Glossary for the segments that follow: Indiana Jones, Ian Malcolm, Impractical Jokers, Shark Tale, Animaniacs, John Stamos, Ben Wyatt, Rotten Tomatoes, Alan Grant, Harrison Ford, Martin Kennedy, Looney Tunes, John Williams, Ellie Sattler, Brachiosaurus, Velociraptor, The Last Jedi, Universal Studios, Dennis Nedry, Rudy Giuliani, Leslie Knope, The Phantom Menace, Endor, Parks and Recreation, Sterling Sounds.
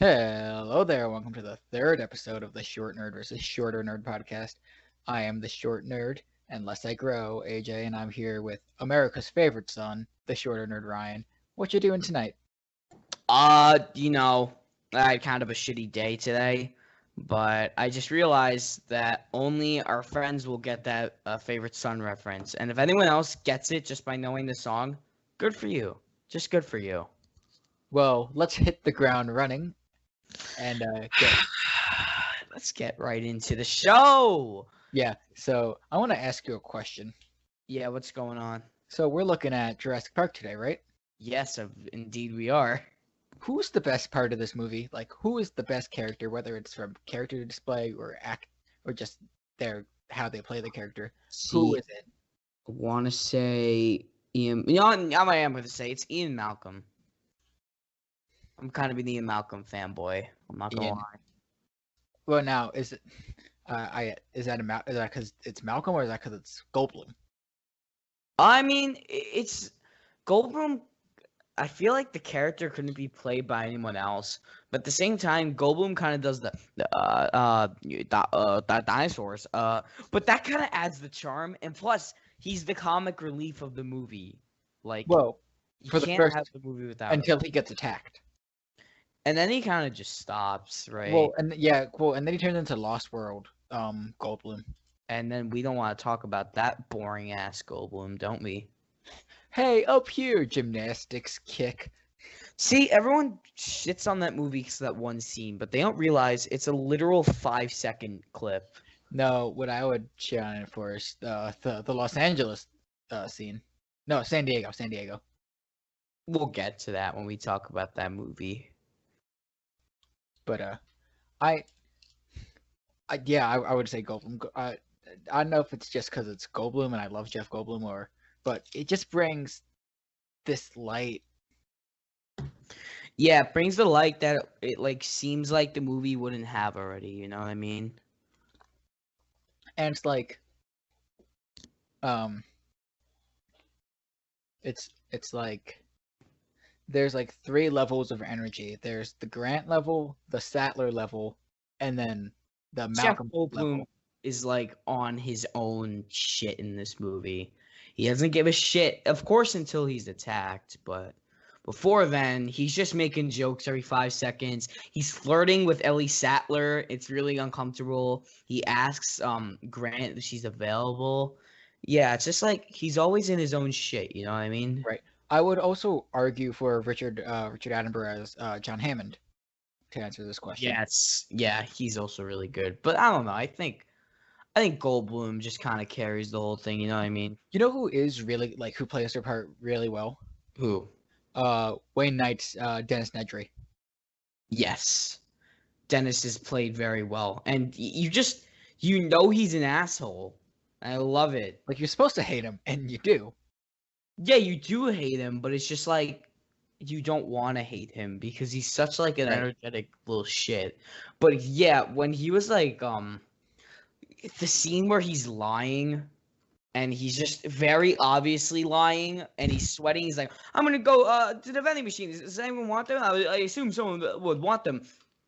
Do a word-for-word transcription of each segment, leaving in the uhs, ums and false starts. Hello there, welcome to the third episode of the Short Nerd versus Shorter Nerd podcast. I am the Short Nerd, unless I grow, A J, and I'm here with America's favorite son, the Shorter Nerd, Ryan. What you doing tonight? Uh, you know, I had kind of a shitty day today, but I just realized that only our friends will get that uh, favorite son reference, and if anyone else gets it just by knowing the song, good for you. Just good for you. Well, let's hit the ground running. And uh, get... let's get right into the show. Yeah, so I want to ask you a question. Yeah, what's going on? So we're looking at Jurassic Park today, right? Yes, indeed we are. Who's the best part of this movie? Like, who is the best character, whether it's from character display or act or just their how they play the character? See, who is it? I want to say Ian. You know, I am going to say it's Ian Malcolm. I'm kind of an Ian Malcolm fanboy. I'm not gonna lie. Well, now is it? Uh, I is that a Mal- is that because it's Malcolm or is that because it's Goldblum? I mean, it's Goldblum. I feel like the character couldn't be played by anyone else, but at the same time, Goldblum kind of does the the uh uh the, uh, the dinosaurs. Uh, but that kind of adds the charm, and plus, he's the comic relief of the movie. Like, well, you for can't the first, have the movie without until him. He gets attacked. And then he kind of just stops, right? Well, and yeah, cool. And then he turns into Lost World, um, Goldblum. And then we don't want to talk about that boring ass Goldblum, don't we? Hey, up here, gymnastics kick. See, everyone shits on that movie because of that one scene, but they don't realize it's a literal five second clip. No, what I would shit on it for is uh, the the Los Angeles uh, scene. No, San Diego, San Diego. We'll get to that when we talk about that movie. But uh, I, I yeah, I, I would say Goldblum. I, I don't know if it's just because it's Goldblum and I love Jeff Goldblum, or but it just brings this light. Yeah, it brings the light that it, it like seems like the movie wouldn't have already. You know what I mean? And it's like, um, it's it's like. There's like three levels of energy. There's the Grant level, the Sattler level, and then the Malcolm level. Is like on his own shit in this movie. He doesn't give a shit, of course, until he's attacked. But before then, he's just making jokes every five seconds. He's flirting with Ellie Sattler. It's really uncomfortable. He asks um Grant if she's available. Yeah, it's just like he's always in his own shit. You know what I mean? Right. I would also argue for Richard uh, Richard Attenborough as uh, John Hammond to answer this question. Yes, yeah, he's also really good. But I don't know. I think I think Goldblum just kind of carries the whole thing. You know what I mean? You know who is really like who plays their part really well? Who? Uh, Wayne Knight's uh, Dennis Nedry. Yes, Dennis is played very well, and you just you know he's an asshole. I love it. Like you're supposed to hate him, and you do. Yeah, you do hate him, but it's just like you don't want to hate him because he's such like an right. energetic little shit. But yeah, when he was like um the scene where he's lying and he's just very obviously lying and he's sweating, he's like, I'm going to go uh, to the vending machine. Does anyone want them? I, I assume someone would want them.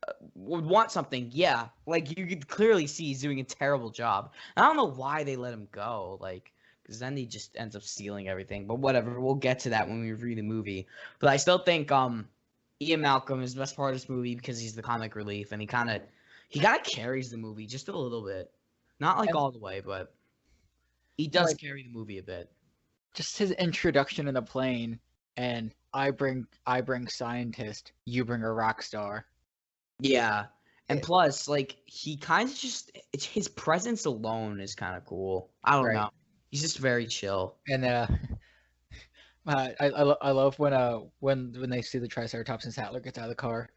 Uh, would want something. Yeah, like you could clearly see he's doing a terrible job. And I don't know why they let him go. Like then he just ends up stealing everything. But whatever, we'll get to that when we review the movie. But I still think um, Ian Malcolm is the best part of this movie because he's the comic relief, and he kind of he kind of carries the movie just a little bit. Not like all the way, but he does like, carry the movie a bit. Just his introduction in the plane, and I bring I bring scientist, you bring a rock star. Yeah, and it, plus, like he kind of just his presence alone is kind of cool. I don't right. know. He's just very chill. And uh, uh I I, lo- I love when uh when when they see the Triceratops and Sattler gets out of the car,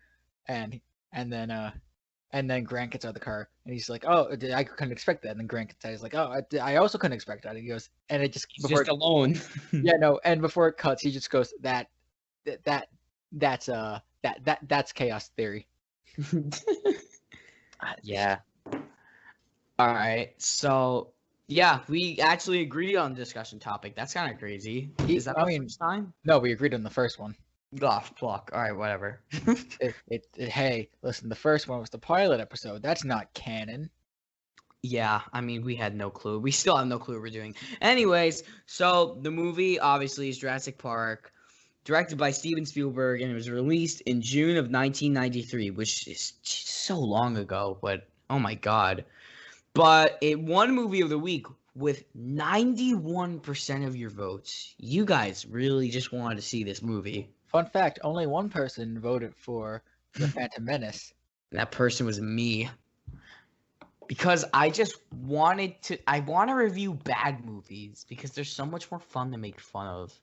and and then uh and then Grant gets out of the car and he's like, oh, I couldn't expect that. And then Grant gets out, he's like, oh, I, I also couldn't expect that. And he goes, and it just he's before just it, alone. yeah, no. And before it cuts, he just goes that that, that that's uh that that that's chaos theory. yeah. All right, so. Yeah, we actually agreed on the discussion topic. That's kind of crazy. Is that I the mean, first time? No, we agreed on the first one. Oh, fuck. All right, whatever. it, it, it, hey, listen, the first one was the pilot episode. That's not canon. Yeah, I mean, we had no clue. We still have no clue what we're doing. Anyways, so the movie, obviously, is Jurassic Park, directed by Steven Spielberg, and it was released in June of nineteen ninety-three, which is so long ago, but oh my god. But it won Movie of the Week with ninety-one percent of your votes. You guys really just wanted to see this movie. Fun fact, only one person voted for The Phantom Menace. And that person was me. Because I just wanted to – I want to review bad movies because they're so much more fun to make fun of.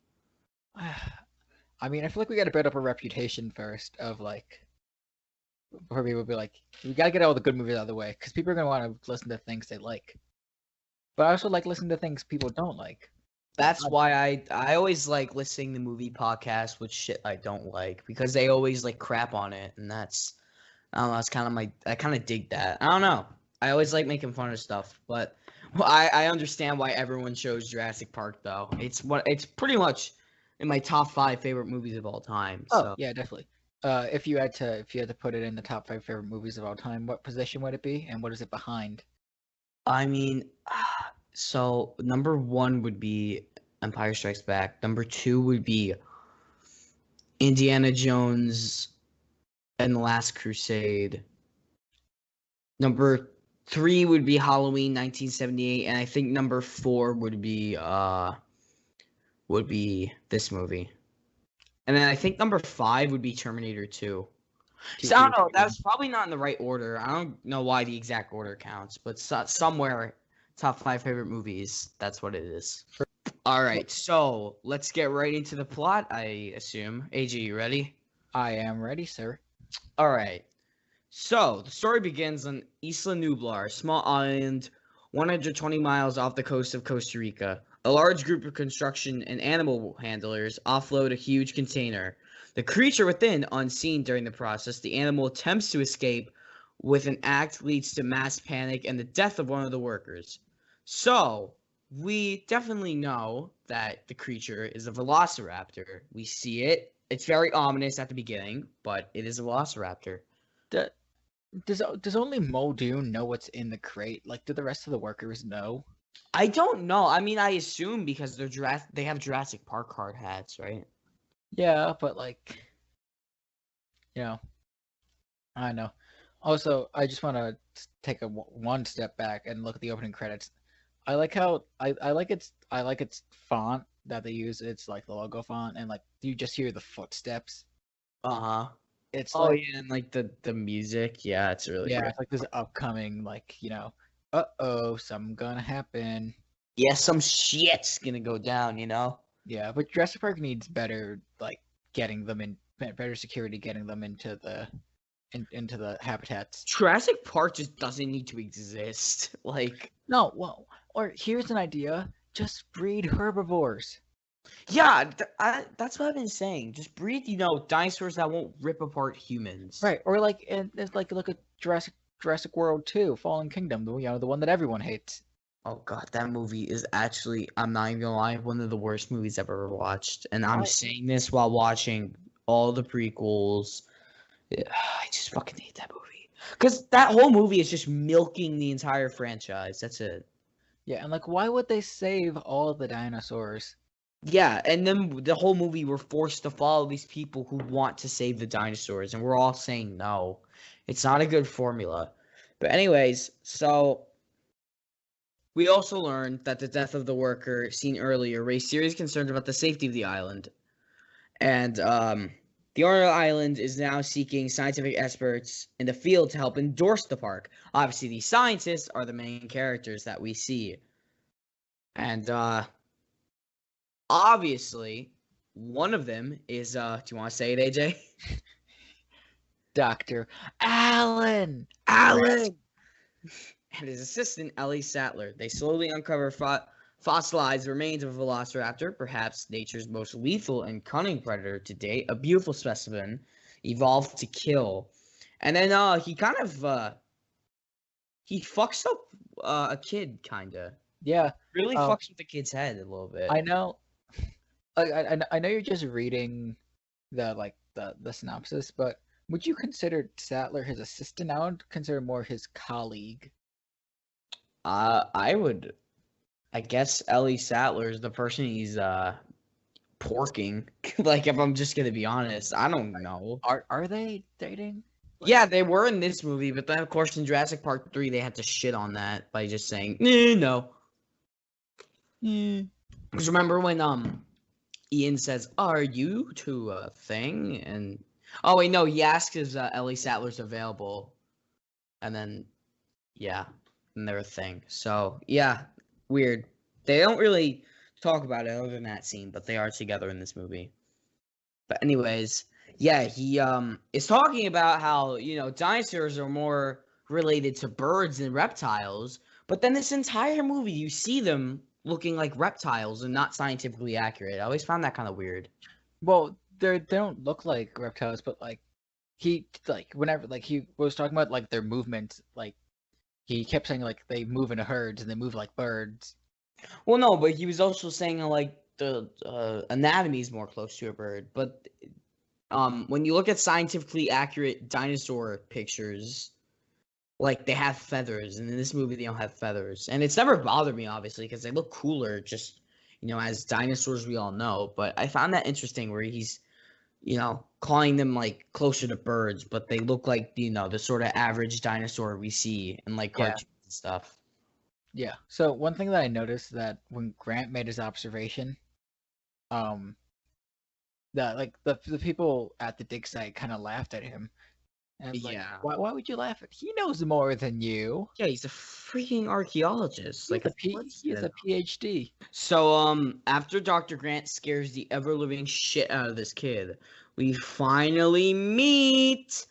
I mean, I feel like we got to build up a reputation first of like – before people be like, we got to get all the good movies out of the way because people are going to want to listen to things they like. But I also like listening to things people don't like. That's why I, I always like listening to movie podcasts with shit I don't like because they always like crap on it, and that's – I don't know. That's kind of my – I kind of dig that. I don't know. I always like making fun of stuff, but well, I, I understand why everyone chose Jurassic Park, though. It's what it's pretty much in my top five favorite movies of all time. So. Oh, yeah, definitely. Uh, if you had to, if you had to put it in the top five favorite movies of all time, what position would it be, and what is it behind? I mean, so number one would be Empire Strikes Back. Number two would be Indiana Jones and the Last Crusade. Number three would be Halloween nineteen seventy-eight, and I think number four would be uh would be this movie, and then I think number five would be Terminator two. So I don't know. That's probably not in the right order. I don't know why the exact order counts, but so- somewhere top five favorite movies. That's what it is. All right, so let's get right into the plot. I assume. A J, you ready? I am ready, sir. All right. So, the story begins on Isla Nublar, a small island one hundred twenty miles off the coast of Costa Rica. A large group of construction and animal handlers offload a huge container. The creature within, unseen during the process, the animal attempts to escape with an act leads to mass panic and the death of one of the workers. So, we definitely know that the creature is a velociraptor. We see it. It's very ominous at the beginning, but it is a velociraptor. The- Does does only Muldoon know what's in the crate? Like, do the rest of the workers know? I don't know. I mean, I assume because they're Jurass- they have Jurassic Park hard hats, right? Yeah, but like, you know, I don't know. Also, I just want to take a w- one step back and look at the opening credits. I like how I, I like its I like its font that they use. It's like the logo font, and like you just hear the footsteps. Uh huh. It's oh like, yeah, and like the, the music, yeah, it's really yeah, great. It's like this upcoming, like you know, uh oh, something gonna happen. Yeah, some shit's gonna go down, you know. Yeah, but Jurassic Park needs better, like getting them in better security, getting them into the in, into the habitats. Jurassic Park just doesn't need to exist. Like no, well, or here's an idea: just breed herbivores. Yeah, th- I, that's what I've been saying. Just breed, you know, dinosaurs that won't rip apart humans. Right, or like, and like, look at Jurassic Jurassic World two, Fallen Kingdom, the you know, the one that everyone hates. Oh god, that movie is actually, I'm not even gonna lie, one of the worst movies I've ever watched. And I'm right. saying this while watching all the prequels. I just fucking hate that movie because that whole movie is just milking the entire franchise. That's it. Yeah, and like, why would they save all the dinosaurs? Yeah, and then the whole movie, we're forced to follow these people who want to save the dinosaurs, and we're all saying no. It's not a good formula. But anyways, so we also learned that the death of the worker seen earlier raised serious concerns about the safety of the island. And um, the owner of the island is now seeking scientific experts in the field to help endorse the park. Obviously, these scientists are the main characters that we see. And, uh... obviously, one of them is, uh, do you want to say it, A J? Doctor Alan! Alan! And his assistant, Ellie Sattler. They slowly uncover fo- fossilized remains of a velociraptor, perhaps nature's most lethal and cunning predator to date, a beautiful specimen evolved to kill. And then, uh, he kind of, uh, he fucks up, uh, a kid, kinda. Yeah. Really um, fucks with the kid's head a little bit. I know. I, I I know you're just reading the like the the synopsis, but would you consider Sattler his assistant? I would consider more his colleague. Uh, I would. I guess Ellie Sattler is the person he's uh porking. Like, if I'm just gonna be honest, I don't know. Are are they dating? Yeah, they were in this movie, but then, of course, in Jurassic Park three, they had to shit on that by just saying, eh, no. Because mm. remember when um, Ian says, are you two a thing? And, oh, wait, no, he asks if uh, Ellie Sattler's available. And then, yeah, and they're a thing. So, yeah, weird. They don't really talk about it other than that scene, but they are together in this movie. But anyways... Yeah, he um is talking about how, you know, dinosaurs are more related to birds and reptiles, but then this entire movie you see them looking like reptiles and not scientifically accurate. I always found that kind of weird. Well, they they don't look like reptiles, but like he like whenever like he was talking about like their movements, like he kept saying like they move in herds and they move like birds. Well, no, but he was also saying like the uh, anatomy is more close to a bird, but. Um, when you look at scientifically accurate dinosaur pictures, like, they have feathers, and in this movie they don't have feathers. And it's never bothered me, obviously, because they look cooler, just, you know, as dinosaurs we all know. But I found that interesting where he's, you know, calling them, like, closer to birds, but they look like, you know, the sort of average dinosaur we see in, like, cartoons yeah. and stuff. Yeah. So one thing that I noticed that when Grant made his observation, um... That like the the people at the dig site kind of laughed at him, and yeah, like, why why would you laugh at? He knows more than you. Yeah, he's a freaking archaeologist. He's like a P- he has a PhD. So um, after Doctor Grant scares the ever living shit out of this kid, we finally meet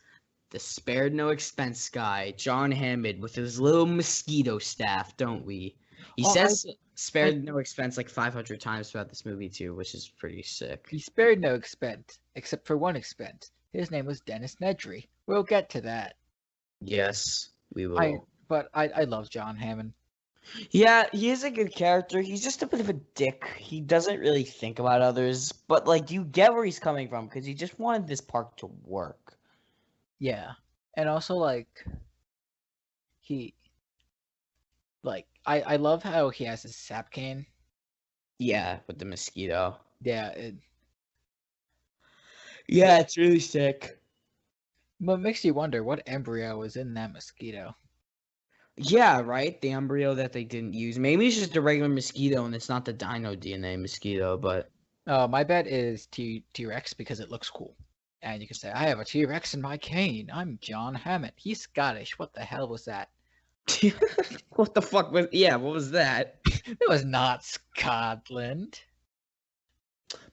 the spared no expense guy, John Hammond, with his little mosquito staff, don't we? He oh, says. I- Spared no expense like five hundred times throughout this movie, too, which is pretty sick. He spared no expense, except for one expense. His name was Dennis Nedry. We'll get to that. Yes, we will. I, but I, I love John Hammond. Yeah, he is a good character. He's just a bit of a dick. He doesn't really think about others. But, like, you get where he's coming from, because he just wanted this park to work. Yeah. And also, like, he... Like, I, I love how he has his sap cane. Yeah, with the mosquito. Yeah. It, yeah, but, it's really sick. But it makes you wonder what embryo was in that mosquito. Yeah, right? The embryo that they didn't use. Maybe it's just a regular mosquito and it's not the dino D N A mosquito, but... Uh, my bet is T- T-Rex because it looks cool. And you can say, I have a T-Rex in my cane. I'm John Hammond. He's Scottish. What the hell was that? What the fuck was... Yeah, what was that? It was not Scotland.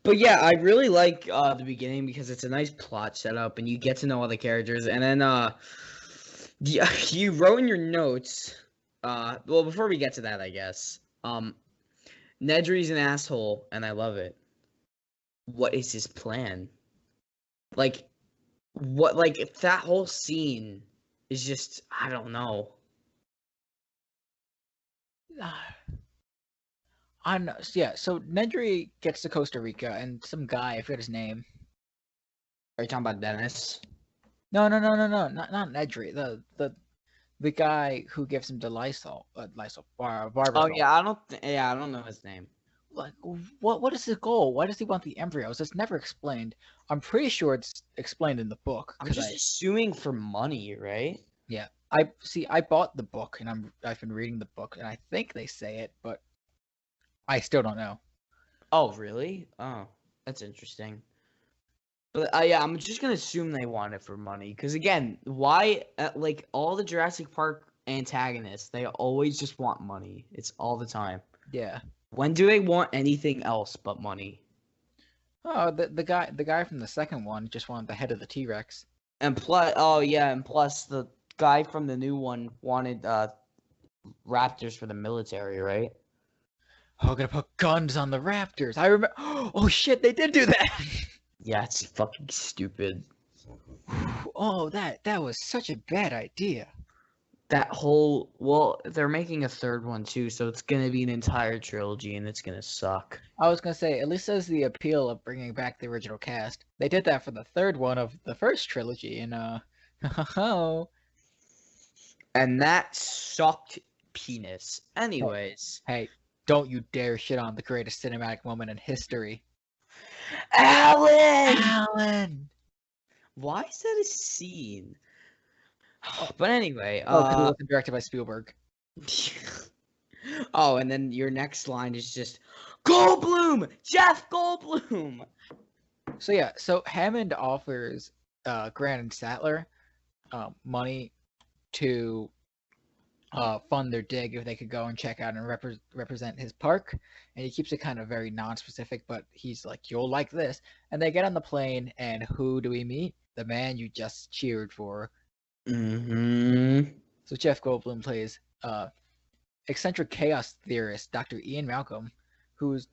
But yeah, I really like uh, the beginning because it's a nice plot setup and you get to know all the characters. And then uh, you wrote in your notes... Uh, well, before we get to that, I guess. Um, Nedry's an asshole, and I love it. What is his plan? Like, what? Like, if that whole scene is just... I don't know. I'm yeah. So Nedry gets to Costa Rica, and some guy I forget his name. Are you talking about Dennis? No, no, no, no, no. Not not Nedry. The the the guy who gives him the Lysol, uh, Lysol bar, Barbara. Oh yeah, I don't. Th- yeah, I don't know his name. Like, what what is his goal? Why does he want the embryos? It's never explained. I'm pretty sure it's explained in the book. I'm just I, assuming for money, right? Yeah. I see. I bought the book, and I'm I've been reading the book, and I think they say it, but I still don't know. Oh, really? Oh, that's interesting. But uh, yeah, I'm just gonna assume they want it for money, because again, why? Uh, like all the Jurassic Park antagonists, they always just want money. It's all the time. Yeah. When do they want anything else but money? Oh, the the guy the guy from the second one just wanted the head of the T-Rex. And plus, oh yeah, and plus the. Guy from the new one wanted uh, raptors for the military, right? Oh, gonna put guns on the raptors. I remember. Oh shit, they did do that. Yeah, it's fucking stupid. Oh, that that was such a bad idea. that whole, well, they're making a third one too, so it's going to be an entire trilogy, and it's going to suck. I was going to say, at least there's the appeal of bringing back the original cast. They did that for the third one of the first trilogy, and, uh, and that sucked penis. Anyways. Hey, don't you dare shit on the greatest cinematic moment in history. Alan! Alan! Why is that a scene? But anyway, oh, uh, it wasn't directed by Spielberg. Oh, and then your next line is just Goldblum, Jeff Goldblum. So yeah, so Hammond offers uh, Grant and Sattler uh, money to uh, fund their dig if they could go and check out and rep- represent his park. And he keeps it kind of very non-specific, but he's like, "You'll like this." And they get on the plane, and who do we meet? The man you just cheered for. Mm-hmm. So Jeff Goldblum plays uh, eccentric chaos theorist Doctor Ian Malcolm, who's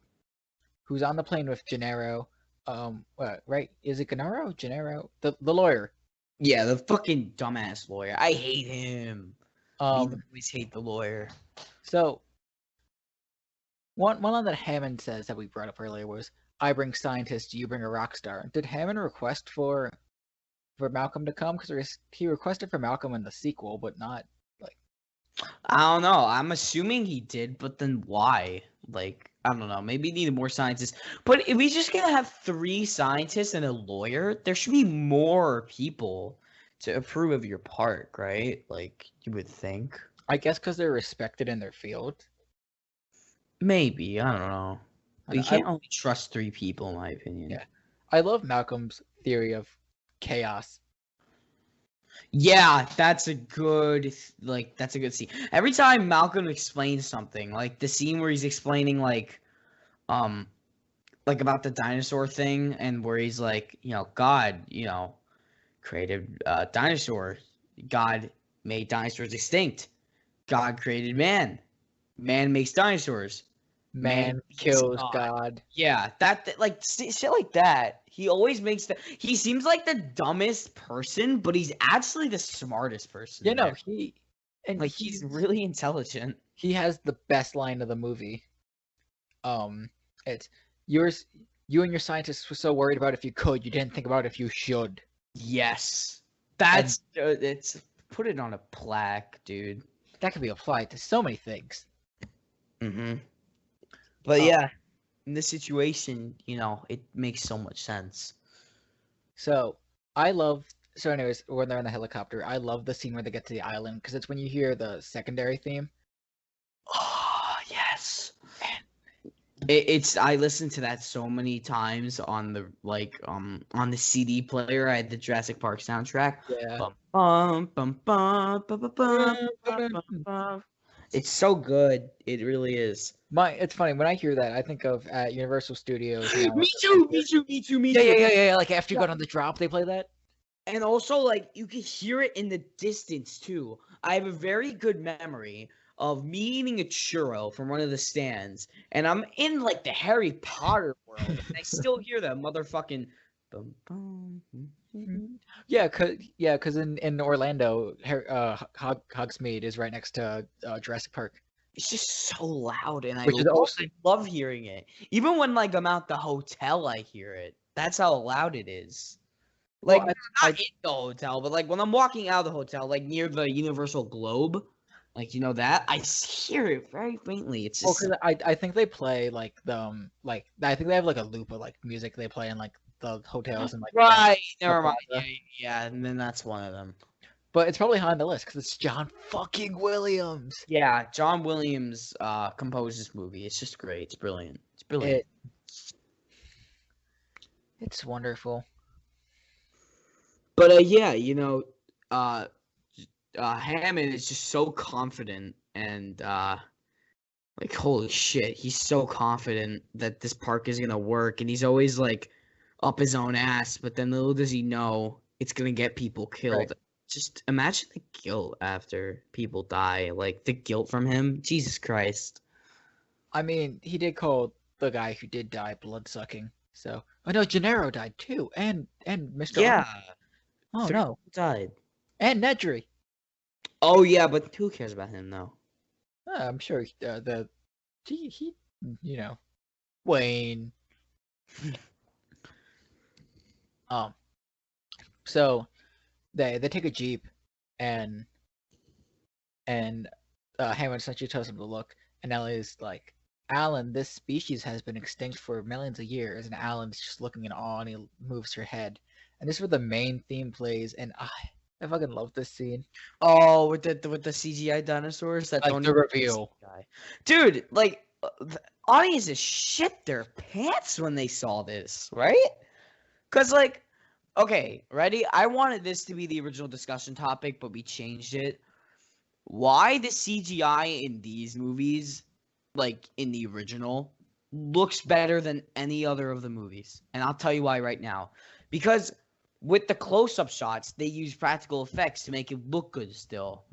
who's on the plane with Gennaro. Um, uh, right? Is it Gennaro? Gennaro, the the lawyer. Yeah, the fucking dumbass lawyer. I hate him. Um, I always hate the lawyer. So one one line that Hammond says that we brought up earlier was, "I bring scientists, you bring a rock star." Did Hammond request for? for Malcolm to come, because he requested for Malcolm in the sequel, but not, like... I don't know. I'm assuming he did, but then why? Like, I don't know. Maybe he needed more scientists. But if he's just gonna have three scientists and a lawyer, there should be more people to approve of your park, right? Like, you would think. I guess because they're respected in their field. Maybe. I don't know. But you can't only trust three people, in my opinion. Yeah. I love Malcolm's theory of chaos. Yeah, that's a good, like, that's a good scene. Every time Malcolm explains something, like the scene where he's explaining, like, um, like about the dinosaur thing, and where he's like, you know, God, you know, created uh, dinosaurs. God made dinosaurs extinct. God created man. Man makes dinosaurs. Man, man kills God. God. Yeah, that, that like shit like that. He always makes the. He seems like the dumbest person, but he's actually the smartest person. You know, there. he and like he's, he's really intelligent. He has the best line of the movie. Um, it's yours. You and your scientists were so worried about if you could, you didn't think about if you should. Yes, that's and, uh, it's put it on a plaque, dude. That could be applied to so many things. Mm-hmm. But um, yeah. In this situation, you know, it makes so much sense. So, I love... So anyways, when they're in the helicopter, I love the scene where they get to the island, because it's when you hear the secondary theme. Oh, yes! It, it's... I listened to that so many times on the, like, um, on the C D player. I had the Jurassic Park soundtrack. Yeah. It's so good. It really is. My, it's funny when I hear that, I think of at uh, Universal Studios. You know, me too, me too, me too, me yeah, too. Yeah, yeah, yeah, yeah. Like after you yeah. got on the drop, they play that, and also like you can hear it in the distance too. I have a very good memory of me eating a churro from one of the stands, and I'm in like the Harry Potter world, and I still hear that motherfucking. Boom, boom, boom, boom. Yeah, cause yeah, cause in in Orlando, uh, Hog, Hogsmeade is right next to uh, Jurassic Park. It's just so loud, and I love, also- I love hearing it. Even when, like, I'm out the hotel, I hear it. That's how loud it is. Like, well, I, not I, in the hotel, but, like, when I'm walking out of the hotel, like, near the Universal Globe, like, you know that? I hear it very faintly. It's just... Well, I, I think they play, like, the, um, like, I think they have, like, a loop of, like, music they play in, like, the hotels and, like... Right! The, never mind. Yeah, yeah, and then that's one of them. But it's probably high on the list because it's John fucking Williams. Yeah, John Williams uh, composed this movie. It's just great. It's brilliant. It's brilliant. It, it's wonderful. But uh, yeah, you know, uh, uh, Hammond is just so confident and uh, like, holy shit, he's so confident that this park is gonna work, and he's always like up his own ass. But then little does he know it's gonna get people killed. Right. Just imagine the guilt after people die, like the guilt from him. Jesus Christ. I mean, he did call the guy who did die blood-sucking. So, oh no, Gennaro died too, and and Mister Yeah. Arnold. Oh Three no, died. And Nedry. Oh yeah, but who cares about him though? Uh, I'm sure uh, the he, he you know Wayne. um. So they they take a jeep and and uh, Hammond essentially tells him to look, and Ellie's like, Alan, this species has been extinct for millions of years, and Alan's just looking in awe, and he moves her head. And this is where the main theme plays, and I, I fucking love this scene. Oh, with the with the C G I dinosaurs that like don't the reveal, dude. Like the audiences shit their pants when they saw this, right? Cause like, okay, ready? I wanted this to be the original discussion topic, but we changed it. Why the C G I in these movies? Like in the original, looks better than any other of the movies. And I'll tell you why right now. Because with the close-up shots, they use practical effects to make it look good still.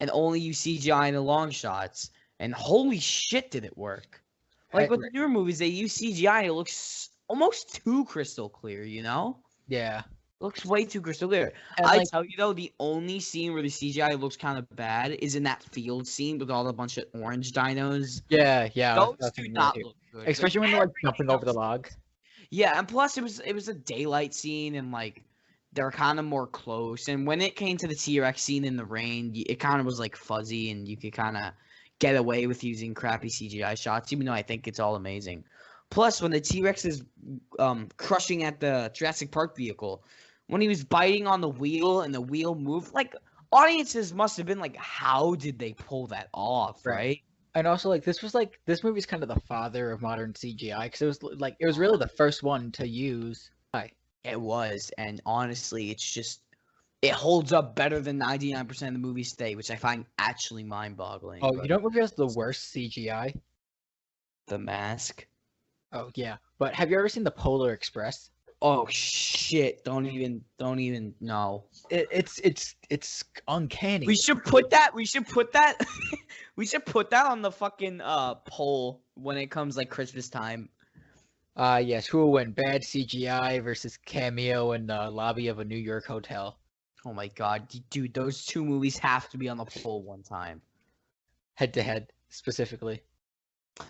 And only use C G I in the long shots. And holy shit did it work. Like with the newer movies, they use C G I and it looks almost too crystal clear, you know? Yeah. It looks way too crystal clear. And I like, tell you though, the only scene where the C G I looks kind of bad is in that field scene with all the bunch of orange dinos. Yeah, yeah. Those do not look good, especially when they're like jumping over the log. Yeah, and plus it was it was a daylight scene, and like they're kind of more close. And when it came to the T-Rex scene in the rain, it kind of was like fuzzy, and you could kind of get away with using crappy C G I shots, even though I think it's all amazing. Plus, when the T-Rex is um, crushing at the Jurassic Park vehicle. When he was biting on the wheel and the wheel moved, like, audiences must have been like, how did they pull that off, right? And also, like, this was, like, this movie's kind of the father of modern C G I, because it was, like, it was really the first one to use. It was, and honestly, it's just, it holds up better than ninety-nine percent of the movies today, which I find actually mind-boggling. Oh, you don't realize the worst C G I? The Mask? Oh, yeah. But have you ever seen The Polar Express? Oh shit! Don't even, don't even. No, it, it's it's it's uncanny. We should put that. We should put that. we should put that on the fucking uh poll when it comes like Christmas time. Uh yes. Who will win? Bad C G I versus cameo in the lobby of a New York hotel. Oh my god, dude! Those two movies have to be on the poll one time. Head to head, specifically.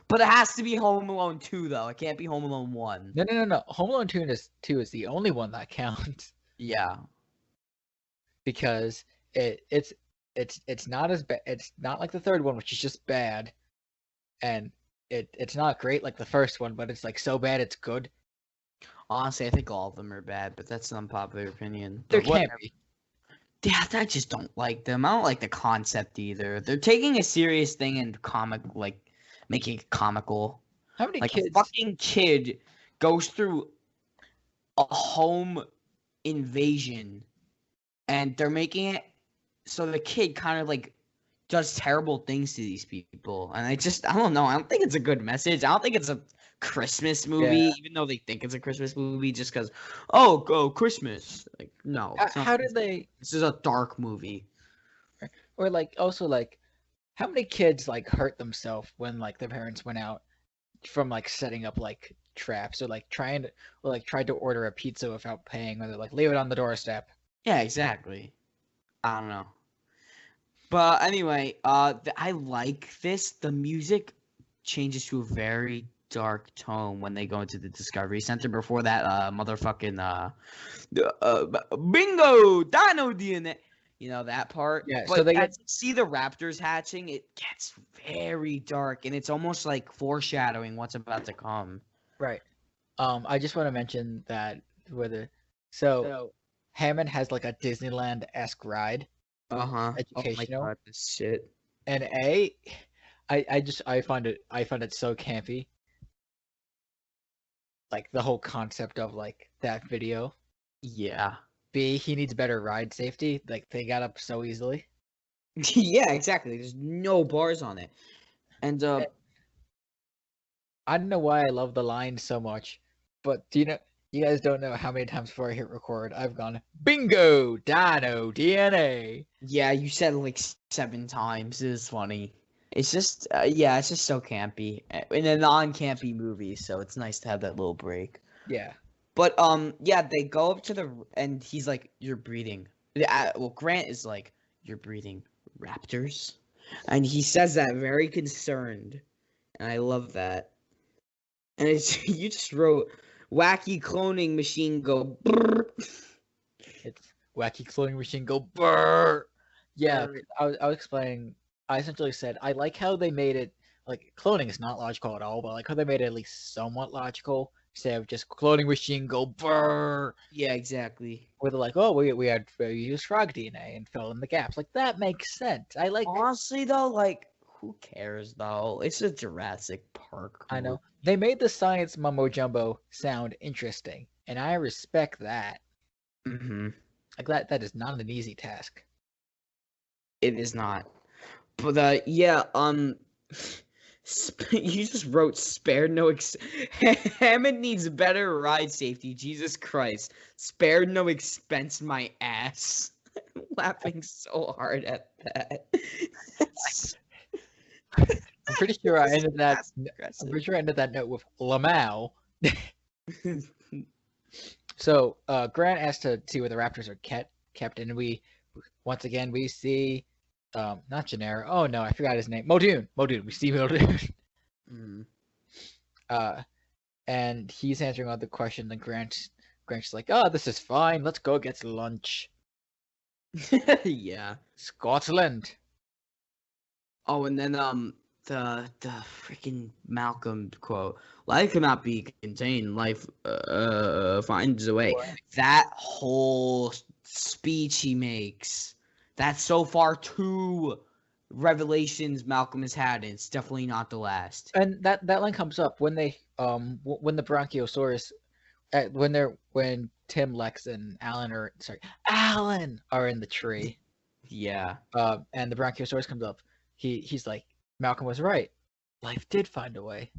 But it has to be Home Alone two, though. It can't be Home Alone one. No, no, no, no. Home Alone two is, two is the only one that counts. Yeah. Because it it's it's it's not as bad. It's not like the third one, which is just bad. And it it's not great like the first one, but it's like so bad it's good. Honestly, I think all of them are bad, but that's an unpopular opinion. There but can't be. Yeah, I just don't like them. I don't like the concept either. They're taking a serious thing and comic, like, making it comical. How many like kids? A fucking kid goes through a home invasion, and they're making it so the kid kind of like does terrible things to these people. And I just, I don't know. I don't think it's a good message. I don't think it's a Christmas movie, yeah. Even though they think it's a Christmas movie, just because oh, go Christmas. Like no. How, how did they? This is a dark movie. Or like also like. How many kids, like, hurt themselves when, like, their parents went out from, like, setting up, like, traps or, like, trying to or, like, tried to order a pizza without paying or, they're like, leave it on the doorstep? Yeah, exactly. I don't know. But anyway, uh, th- I like this. The music changes to a very dark tone when they go into the Discovery Center. Before that, uh, motherfucking, uh, uh bingo, dino D N A. You know, that part. Yeah, but so they get... as you see the raptors hatching, it gets very dark, and it's almost like foreshadowing what's about to come. Right. Um, I just want to mention that whether so, so Hammond has like a Disneyland-esque ride. Uh-huh. Educational. Oh my god, this shit. And A, I, I just I find it I find it so campy. Like the whole concept of like that video. Yeah. B, he needs better ride safety. Like, they got up so easily. Yeah, exactly. There's no bars on it. And, uh... I don't know why I love the line so much, but do you know... You guys don't know how many times before I hit record, I've gone, bingo, dino, D N A. Yeah, you said it like seven times. It was funny. It's just... Uh, yeah, it's just so campy. In a non-campy movie, so it's nice to have that little break. Yeah. But, um, yeah, they go up to the, and he's like, you're breathing. The, uh, well, Grant is like, you're breathing. raptors? And he says that very concerned. And I love that. And it's, you just wrote, wacky cloning machine go brrr. It's wacky cloning machine go brrr. Yeah, I was, I was explaining. I essentially said, I like how they made it, like, cloning is not logical at all, but I like how they made it at least somewhat logical. Instead of just cloning machine go brrr. Yeah, exactly. Where they're like, oh, we we had we used frog D N A and fill in the gaps. Like, that makes sense. I like. Honestly, though, like, who cares, though? It's a Jurassic Park. I know. They made the science mumbo jumbo sound interesting, and I respect that. Mm-hmm. Like, that, that is not an easy task. It is not. But, uh, yeah, um. You just wrote spared no ex- Hammond needs better ride safety. Jesus Christ. Spared no expense, my ass. I'm laughing so hard at that. I'm pretty sure I ended that I'm pretty sure I ended that note with Lamau. So uh Grant asked to see where the raptors are kept kept and we once again we see Um, not Gennaro. Oh no, I forgot his name. Muldoon. Muldoon. We see Muldoon. mm. Uh, and he's answering all the questions. And Grant, Grant's like, "Oh, this is fine. Let's go get lunch." Yeah. Scotland. Oh, and then um, the the freaking Malcolm quote: "Life cannot be contained. Life uh finds a way." What? That whole speech he makes. That's so far two revelations Malcolm has had, and it's definitely not the last. And that, that line comes up when they um w- when the Brachiosaurus, uh, when they're when Tim, Lex, and Alan are sorry Alan are in the tree. Yeah. Uh, and the Brachiosaurus comes up. He he's like, Malcolm was right. Life did find a way.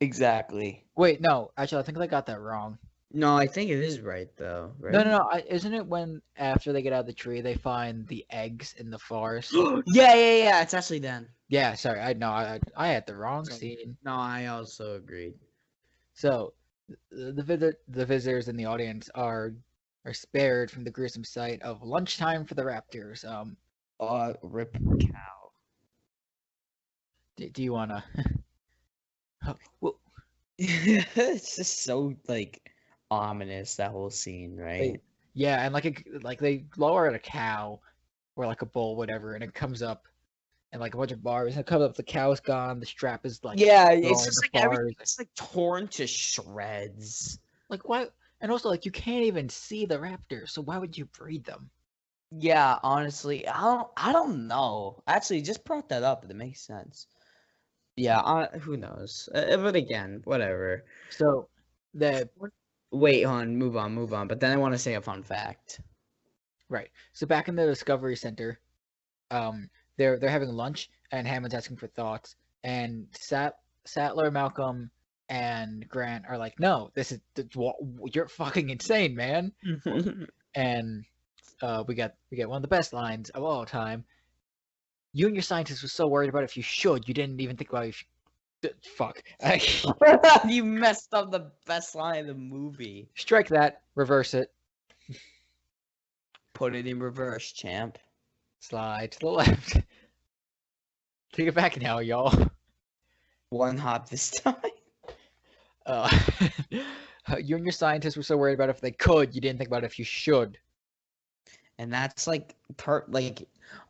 Exactly. Wait, no, actually, I think they got that wrong. No, I think it is right, though. Right? No, no, no. I, isn't it when, after they get out of the tree, they find the eggs in the forest? yeah, yeah, yeah. It's actually then. Yeah, sorry. I No, I I had the wrong so, scene. No, I also agreed. So, the, the, visit, the visitors in the audience are are spared from the gruesome sight of lunchtime for the raptors. Um, uh, rip cow. Do, do you want to... oh, well... It's just so, like... ominous, that whole scene, right? Yeah, and like a, like they lower a cow or like a bull, whatever, and it comes up and like a bunch of bars, and it comes up, the cow's gone, the strap is like yeah, it's just like everything, it's like torn to shreds. Like why? And also like you can't even see the raptors, so why would you breed them? Yeah, honestly, I don't, I don't know. Actually, just brought that up. It makes sense. Yeah, I, who knows? Uh, but again, whatever. So the. Wait on, move on, move on. But then I want to say a fun fact. Right. So back in the Discovery Center, um, they're they're having lunch, and Hammond's asking for thoughts, and Sat- Sattler, Malcolm, and Grant are like, "No, this is th- w- you're fucking insane, man." And uh, we got we get one of the best lines of all time. You and your scientists were so worried about if you should, you didn't even think about if. You- Fuck. You messed up the best line of the movie. Strike that. Reverse it. Put it in reverse, champ. Slide to the left. Take it back now, y'all. One hop this time. Uh, you and your scientists were so worried about if they could, you didn't think about if you should. And that's like, per- like,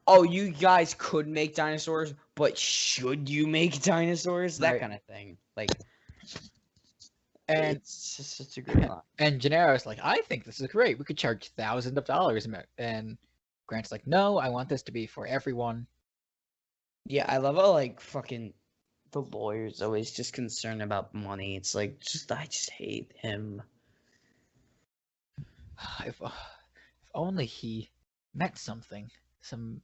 oh, you guys could make dinosaurs, but should you make dinosaurs? That right. Kind of thing. Like, and it's just such a great line. And Gennaro's like, I think this is great. We could charge thousands of dollars. And Grant's like, no, I want this to be for everyone. Yeah, I love how, like, fucking the lawyer's always just concerned about money. It's like, just I just hate him. I've... Uh... Only he met something, some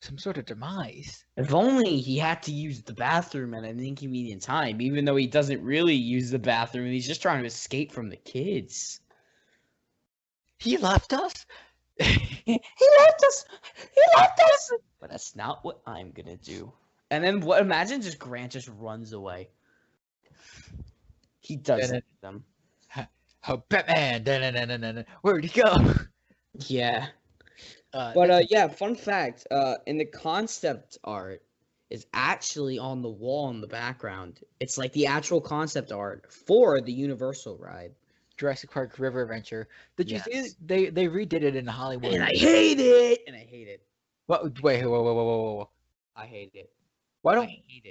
some sort of demise. If only he had to use the bathroom at an inconvenient time, even though he doesn't really use the bathroom. He's just trying to escape from the kids. He left us? He left us! He left us! But that's not what I'm gonna do. And then what? Imagine just Grant just runs away. He doesn't hit them. Oh, Batman! Where'd he go? Yeah. Uh, but uh, yeah, fun fact, uh, in the concept art is actually on the wall in the background. It's like the actual concept art for the Universal ride. Jurassic Park River Adventure. Did yes. you see they they redid it in Hollywood? And I hate it. And I hate it. What? Wait, whoa, whoa, whoa, whoa, whoa! I hate it. Why don't I hate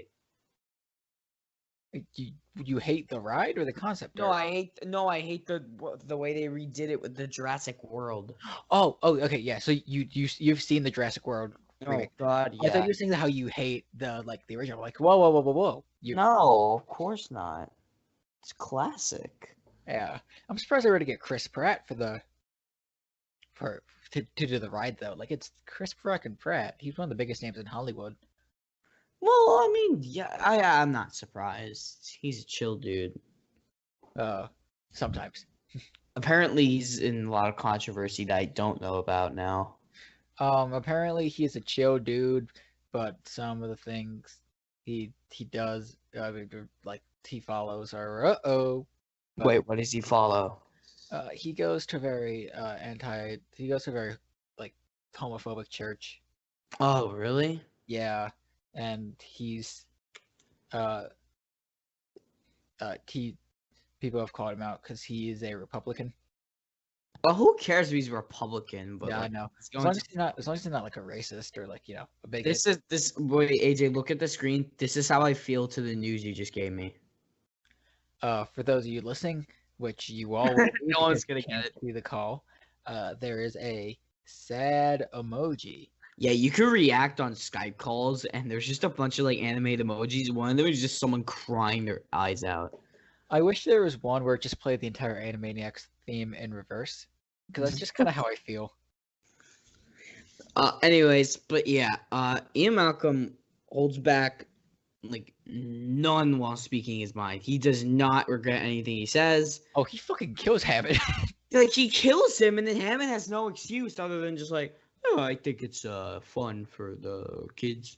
it? You, you hate the ride or the concept? No, art? I hate no, I hate the the way they redid it with the Jurassic World. Oh, oh, okay, yeah. So you you you've seen the Jurassic World? Oh remake. God, yeah. I thought you were saying how you hate the like the original. Like whoa, whoa, whoa, whoa, whoa! You... No, of course not. It's classic. Yeah, I'm surprised they were to get Chris Pratt for the for to to do the ride though. Like it's Chris frickin' Pratt. He's one of the biggest names in Hollywood. Well, I mean, yeah, I, I'm not surprised. He's a chill dude. Uh, sometimes. Apparently, he's in a lot of controversy that I don't know about now. Um, apparently he's a chill dude, but some of the things he he does, uh, like he follows, are uh oh. Wait, what does he follow? Uh, he goes to very uh anti. He goes to very like homophobic church. Oh, really? Yeah. And he's, uh, uh, he, people have called him out because he is a Republican. Well, who cares if he's a Republican? But yeah, like, I know. As long as, he's not, as long as he's not like a racist or like, you know, a bigot. This is this. Wait, A J, look at the screen. This is how I feel to the news you just gave me. Uh, for those of you listening, which you all, no one's gonna get it through the call. Uh, there is a sad emoji. Yeah, you can react on Skype calls, and there's just a bunch of, like, animated emojis. One of them is just someone crying their eyes out. I wish there was one where it just played the entire Animaniacs theme in reverse, because that's just kind of how I feel. Uh, anyways, but yeah, uh, Ian Malcolm holds back, like, none while speaking his mind. He does not regret anything he says. Oh, he fucking kills Hammond. Like, he kills him, and then Hammond has no excuse other than just, like, oh, I think it's uh fun for the kids.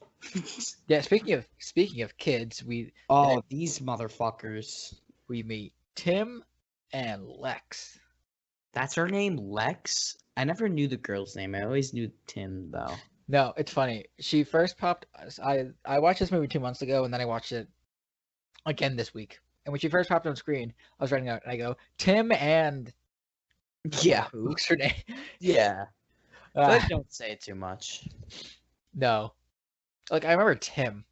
Yeah, speaking of speaking of kids, we oh uh, these motherfuckers. We meet Tim and Lex. That's her name, Lex. I never knew the girl's name. I always knew Tim though. No, it's funny. She first popped. I I watched this movie two months ago, and then I watched it again this week. And when she first popped on screen, I was writing out, and I go, Tim and yeah, who's her name? Yeah. But uh, don't say it too much. No. Like, I remember Tim.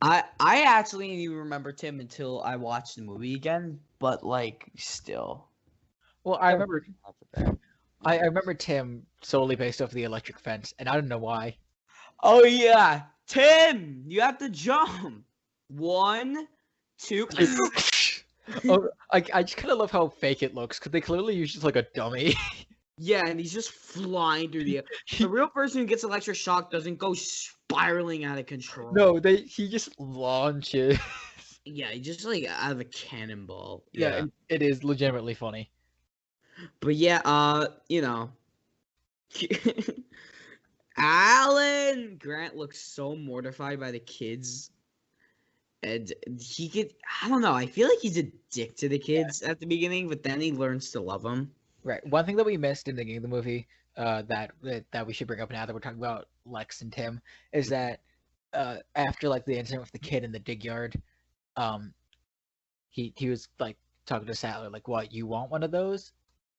I I actually didn't even remember Tim until I watched the movie again, but, like, still. Well, I remember I, I remember Tim solely based off of the electric fence, and I don't know why. Oh, yeah! Tim! You have to jump! One, two... oh, I, I just kind of love how fake it looks, because they clearly use just, like, a dummy. Yeah, and he's just flying through the air. The real person who gets electric shock doesn't go spiraling out of control. No, they he just launches. Yeah, he just like out of a cannonball. Yeah, yeah. It, it is legitimately funny. But yeah, uh, you know, Alan Grant looks so mortified by the kids, and he could. I don't know. I feel like he's a dick to the kids yeah. at the beginning, but then he learns to love them. Right. One thing that we missed in the beginning of the movie uh, that that we should bring up now that we're talking about Lex and Tim is that uh, after like the incident with the kid in the dig yard, um, he he was like talking to Sattler like, "What, you want one of those?"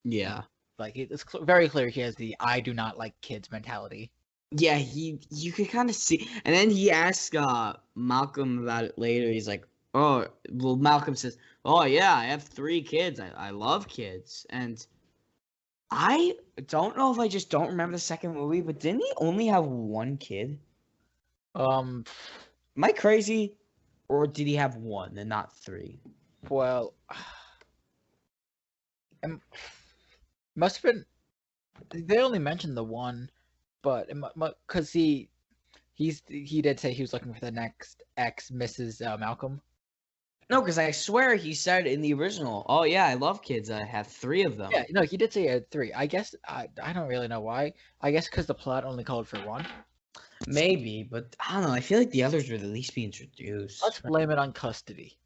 Yeah. Like it's cl- very clear he has the "I do not like kids" mentality. Yeah, he you can kind of see, and then he asks uh, Malcolm about it later. He's like, "Oh, well," Malcolm says, "Oh yeah, I have three kids. I I love kids and." I don't know if I just don't remember the second movie, but didn't he only have one kid? Um, am I crazy, or did he have one and not three? Well, um, must have been. They only mentioned the one, but because he, he's he did say he was looking for the next ex Missus Uh, Malcolm. No, because I swear he said in the original, "Oh yeah, I love kids. I have three of them." Yeah, no, he did say he had three. I guess I I don't really know why. I guess because the plot only called for one. Maybe, but I don't know. I feel like the others would at least be introduced. Let's blame it on custody.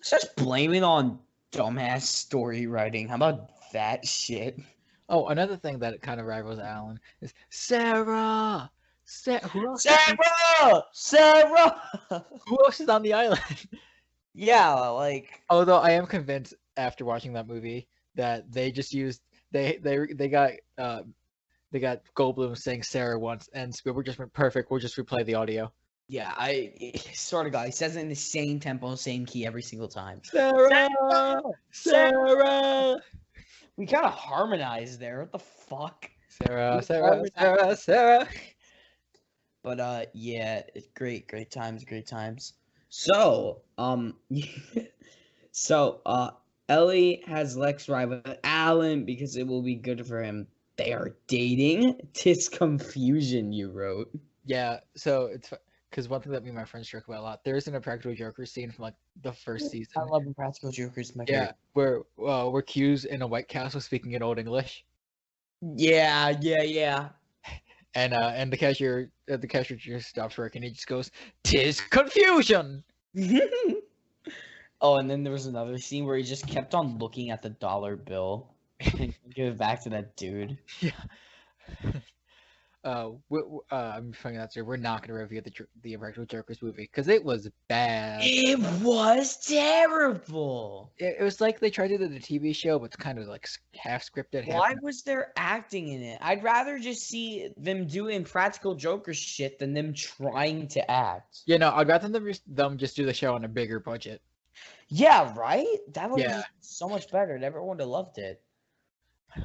Let's just blame it on dumbass story writing. How about that shit? Oh, another thing that kind of rivals Alan is Sarah. Sa- who else Sarah! Sarah! Who else is on the island? Yeah, like. Although I am convinced after watching that movie that they just used they they they got uh they got Goldblum saying Sarah once, and Spielberg just went perfect. We'll just replay the audio. Yeah, I swear to God, he says it in the same tempo, same key every single time. Sarah, Sarah. Sarah. We kind of harmonized there. What the fuck? Sarah, Sarah, Sarah, Sarah. But uh, yeah, great, great times, great times. So, um, so uh, Ellie has Lex ride with Alan because it will be good for him. They are dating. Tis confusion, you wrote. Yeah. So it's. Because one thing that me and my friends joke about a lot, there is an Impractical Joker scene from, like, the first season. I love Impractical Jokers. My yeah, where, uh, where Q's in a White Castle speaking in Old English. Yeah, yeah, yeah. And uh, and the cashier uh, the cashier just stops working. He just goes, "Tis confusion!" Oh, and then there was another scene where he just kept on looking at the dollar bill. Give it back to that dude. Yeah. Uh, we, uh, I'm trying to we're not going to review the the Impractical Jokers movie because it was bad. It was terrible. It, it was like they tried to do the T V show, but it's kind of like half scripted. Why half- was there acting in it? I'd rather just see them doing Impractical Joker shit than them trying to act. Yeah, no, I'd rather them, them just do the show on a bigger budget. Yeah, right? That would yeah. be so much better, and everyone would have loved it.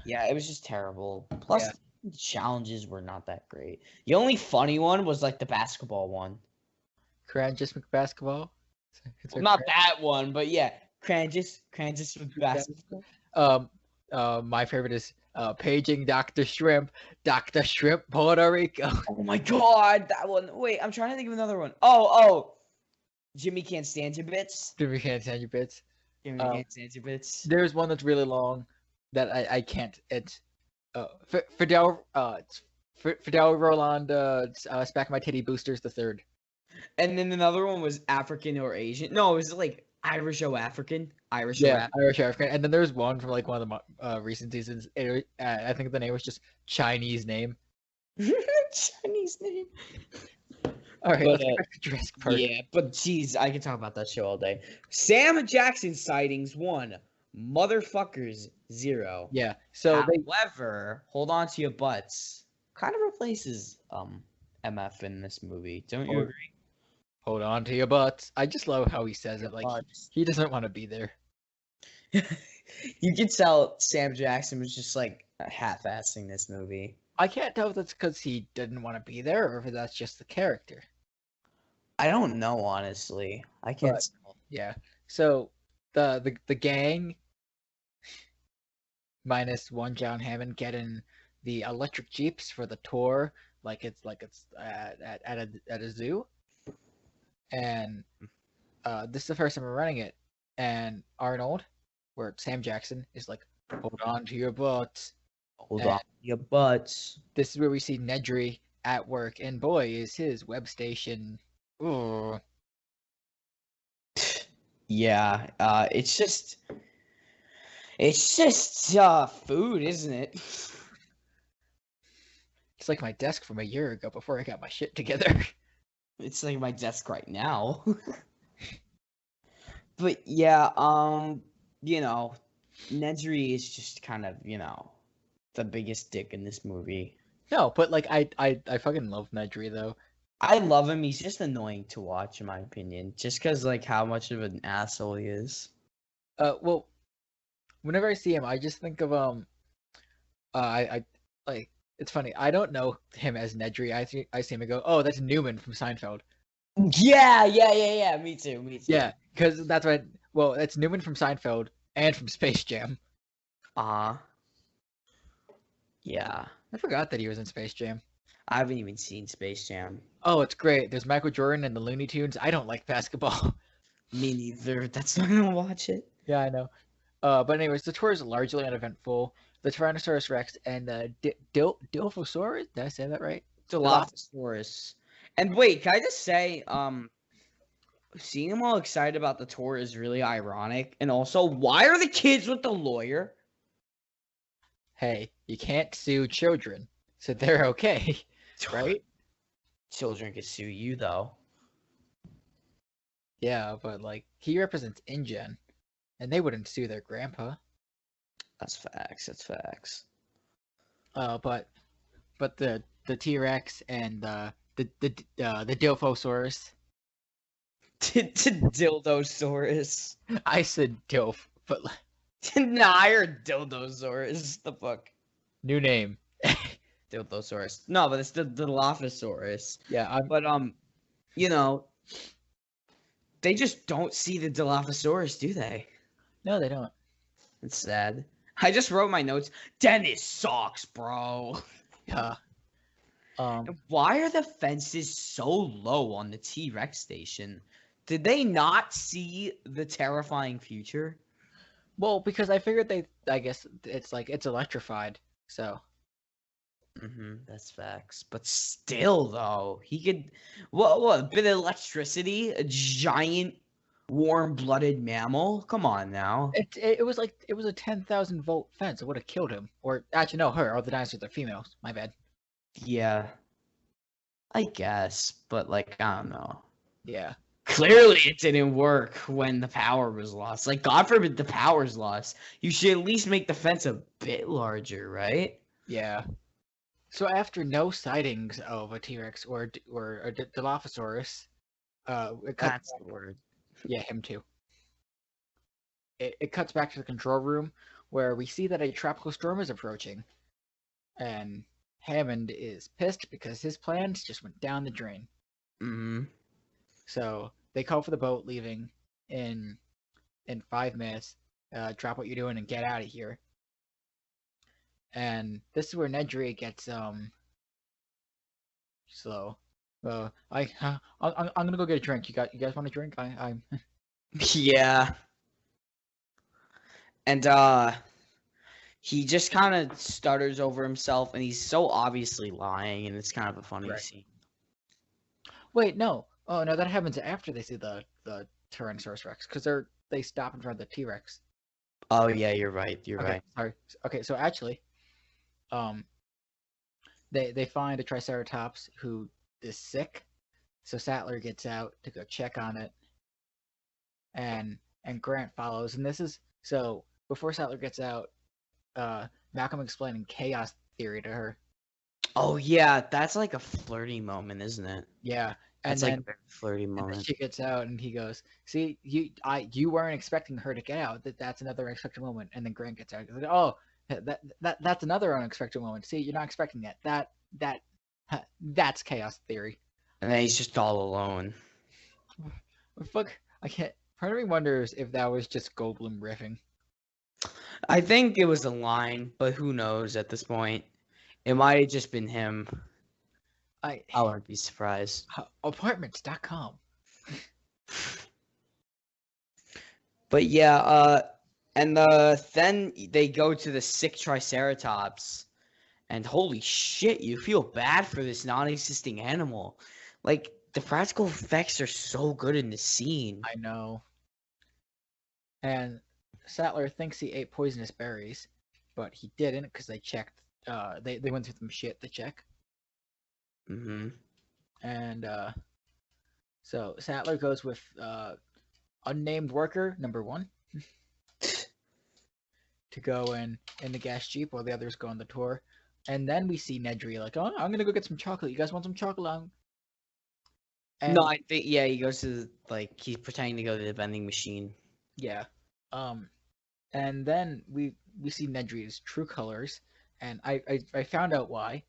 Yeah, it was just terrible. Plus. Yeah. The challenges were not that great. The only funny one was like the basketball one. Cranjus McBasketball? It's well, not cran- that one, but yeah. Cranjus, Cranjus McBasketball. Um, uh, my favorite is uh, Paging Doctor Shrimp, Doctor Shrimp Puerto Rico. Oh my god, that one. Wait, I'm trying to think of another one. Oh, oh. Jimmy Can't Stand Your Bits. Jimmy Can't Stand Your Bits. Jimmy um, Can't Stand Your Bits. There's one that's really long that I, I can't. It's. Uh, F- Fidel, uh, F- Fidel Roland, uh, uh, Spack My Titty Boosters the third. And then another one was African or Asian. No, it was like Irish or African. Irish yeah, or Irish African. And then there's one from like one of the uh, recent seasons. It, uh, I think the name was just Chinese name. Chinese name. All right, but, let's uh, back to Jurassic Park. Yeah, but geez, I could talk about that show all day. Sam Jackson sightings one. Motherfuckers zero. Yeah. So however, they... hold on to your butts. Kind of replaces um M F in this movie. Don't you hold, agree? Hold on to your butts. I just love how he says it. Like butts. He doesn't want to be there. You could tell Sam Jackson was just like half-assing this movie. I can't tell if that's because he didn't want to be there or if that's just the character. I don't know, honestly. I can't. But, tell. Yeah. So the the the gang. Minus one John Hammond getting the electric jeeps for the tour, like it's like it's at at, at a at a zoo, and uh, this is the first time we're running it. And Arnold, where Sam Jackson is like, hold on to your butts, hold and on to your butts. This is where we see Nedry at work, and boy, is his web station. Ooh. Yeah, uh, it's just. It's just, uh, food, isn't it? It's like my desk from a year ago before I got my shit together. It's like my desk right now. But, yeah, um, you know, Nedry is just kind of, you know, the biggest dick in this movie. No, but, like, I, I, I fucking love Nedry, though. I love him. He's just annoying to watch, in my opinion. Just because, like, how much of an asshole he is. Uh, well... Whenever I see him, I just think of, um, uh, I, I, like, it's funny. I don't know him as Nedry. I see, I see him and go, oh, that's Newman from Seinfeld. Yeah, yeah, yeah, yeah. Me too, me too. Yeah, because that's what, I, well, that's Newman from Seinfeld and from Space Jam. Ah. Uh, yeah. I forgot that he was in Space Jam. I haven't even seen Space Jam. Oh, it's great. There's Michael Jordan and the Looney Tunes. I don't like basketball. Me neither. That's why I don't watch it. Yeah, I know. Uh, but anyways, the tour is largely uneventful. The Tyrannosaurus Rex and uh, D- Dil- Dilophosaurus? Did I say that right? Dilophosaurus. And wait, can I just say, um, seeing them all excited about the tour is really ironic. And also, why are the kids with the lawyer? hey, you can't sue children, so they're okay, right? Children can sue you, though. Yeah, but, like, he represents InGen, and they wouldn't sue their grandpa. That's facts, that's facts. Uh, but but the the T-Rex and uh, the the uh, the Dilophosaurus. Dildosaurus. I said Dilf, but like... Nah, I heard Dildosaurus. The fuck? New name. Dildosaurus. No, but it's the Dilophosaurus. Yeah, I'm... but, um, you know, they just don't see the Dilophosaurus, do they? No, they don't. It's sad. I just wrote my notes. Dennis sucks, bro. Yeah. Um, Why are the fences so low on the T-Rex station? Did they not see the terrifying future? Well, because I figured they, I guess it's like, it's electrified, so. Mm-hmm, that's facts. But still, though, he could, what, what, a bit of electricity? A giant, warm-blooded mammal? Come on, now. It, it, it was like, it was a ten thousand volt fence. It would have killed him. Or, actually, no, her. All the dinosaurs are females. My bad. Yeah. I guess, but, like, I don't know. Yeah. Clearly it didn't work when the power was lost. Like, God forbid the power's lost. You should at least make the fence a bit larger, right? Yeah. So after no sightings of a T-Rex or or a Dilophosaurus... Uh, it cuts That's back. the word. Yeah, him too. It, it cuts back to the control room, where we see that a tropical storm is approaching. And Hammond is pissed because his plans just went down the drain. Mm-hmm. So they call for the boat leaving in in five minutes. Uh, drop what you're doing and get out of here. And this is where Nedry gets um slow. Uh, I uh, I'm I'm gonna go get a drink. You got you guys want a drink? I I'm. Yeah. And uh. He just kind of stutters over himself, and he's so obviously lying, and it's kind of a funny right. scene. Wait, no. Oh, no, that happens after they see the, the Tyrannosaurus Rex, because they're they stop in front of the T-Rex. Oh, yeah, you're right. You're okay, right. Sorry. Okay, so actually, um, they, they find a Triceratops who is sick, so Sattler gets out to go check on it, and and Grant follows, and this is... So, before Sattler gets out, Uh, Malcolm explaining chaos theory to her. Oh yeah, that's like a flirty moment, isn't it? Yeah, and it's like a flirty moment. And she gets out, and he goes, "See, you, I, you weren't expecting her to get out. That, that's another unexpected moment." And then Grant gets out. Goes, oh, that, that, that's another unexpected moment. See, you're not expecting that. That, that, that's chaos theory. And then he's just all alone. Fuck, I can't. Part of me wonders if that was just Goldblum riffing. I think it was a line, but who knows at this point. It might have just been him. I I wouldn't be surprised. Apartments dot com. But yeah, uh, and uh, then they go to the sick Triceratops, and holy shit, you feel bad for this non-existing animal. Like, the practical effects are so good in this scene. I know. And... Sattler thinks he ate poisonous berries, but he didn't because they checked. Uh, they they went through some shit to check. Mm-hmm. And uh, so Sattler goes with uh, unnamed worker number one to go in in the gas jeep while the others go on the tour. And then we see Nedry like, oh, I'm gonna go get some chocolate. You guys want some chocolate? And no, I think yeah. He goes to the, like he's pretending to go to the vending machine. Yeah. Um, and then we we see Nedry's true colors, and I, I, I found out why.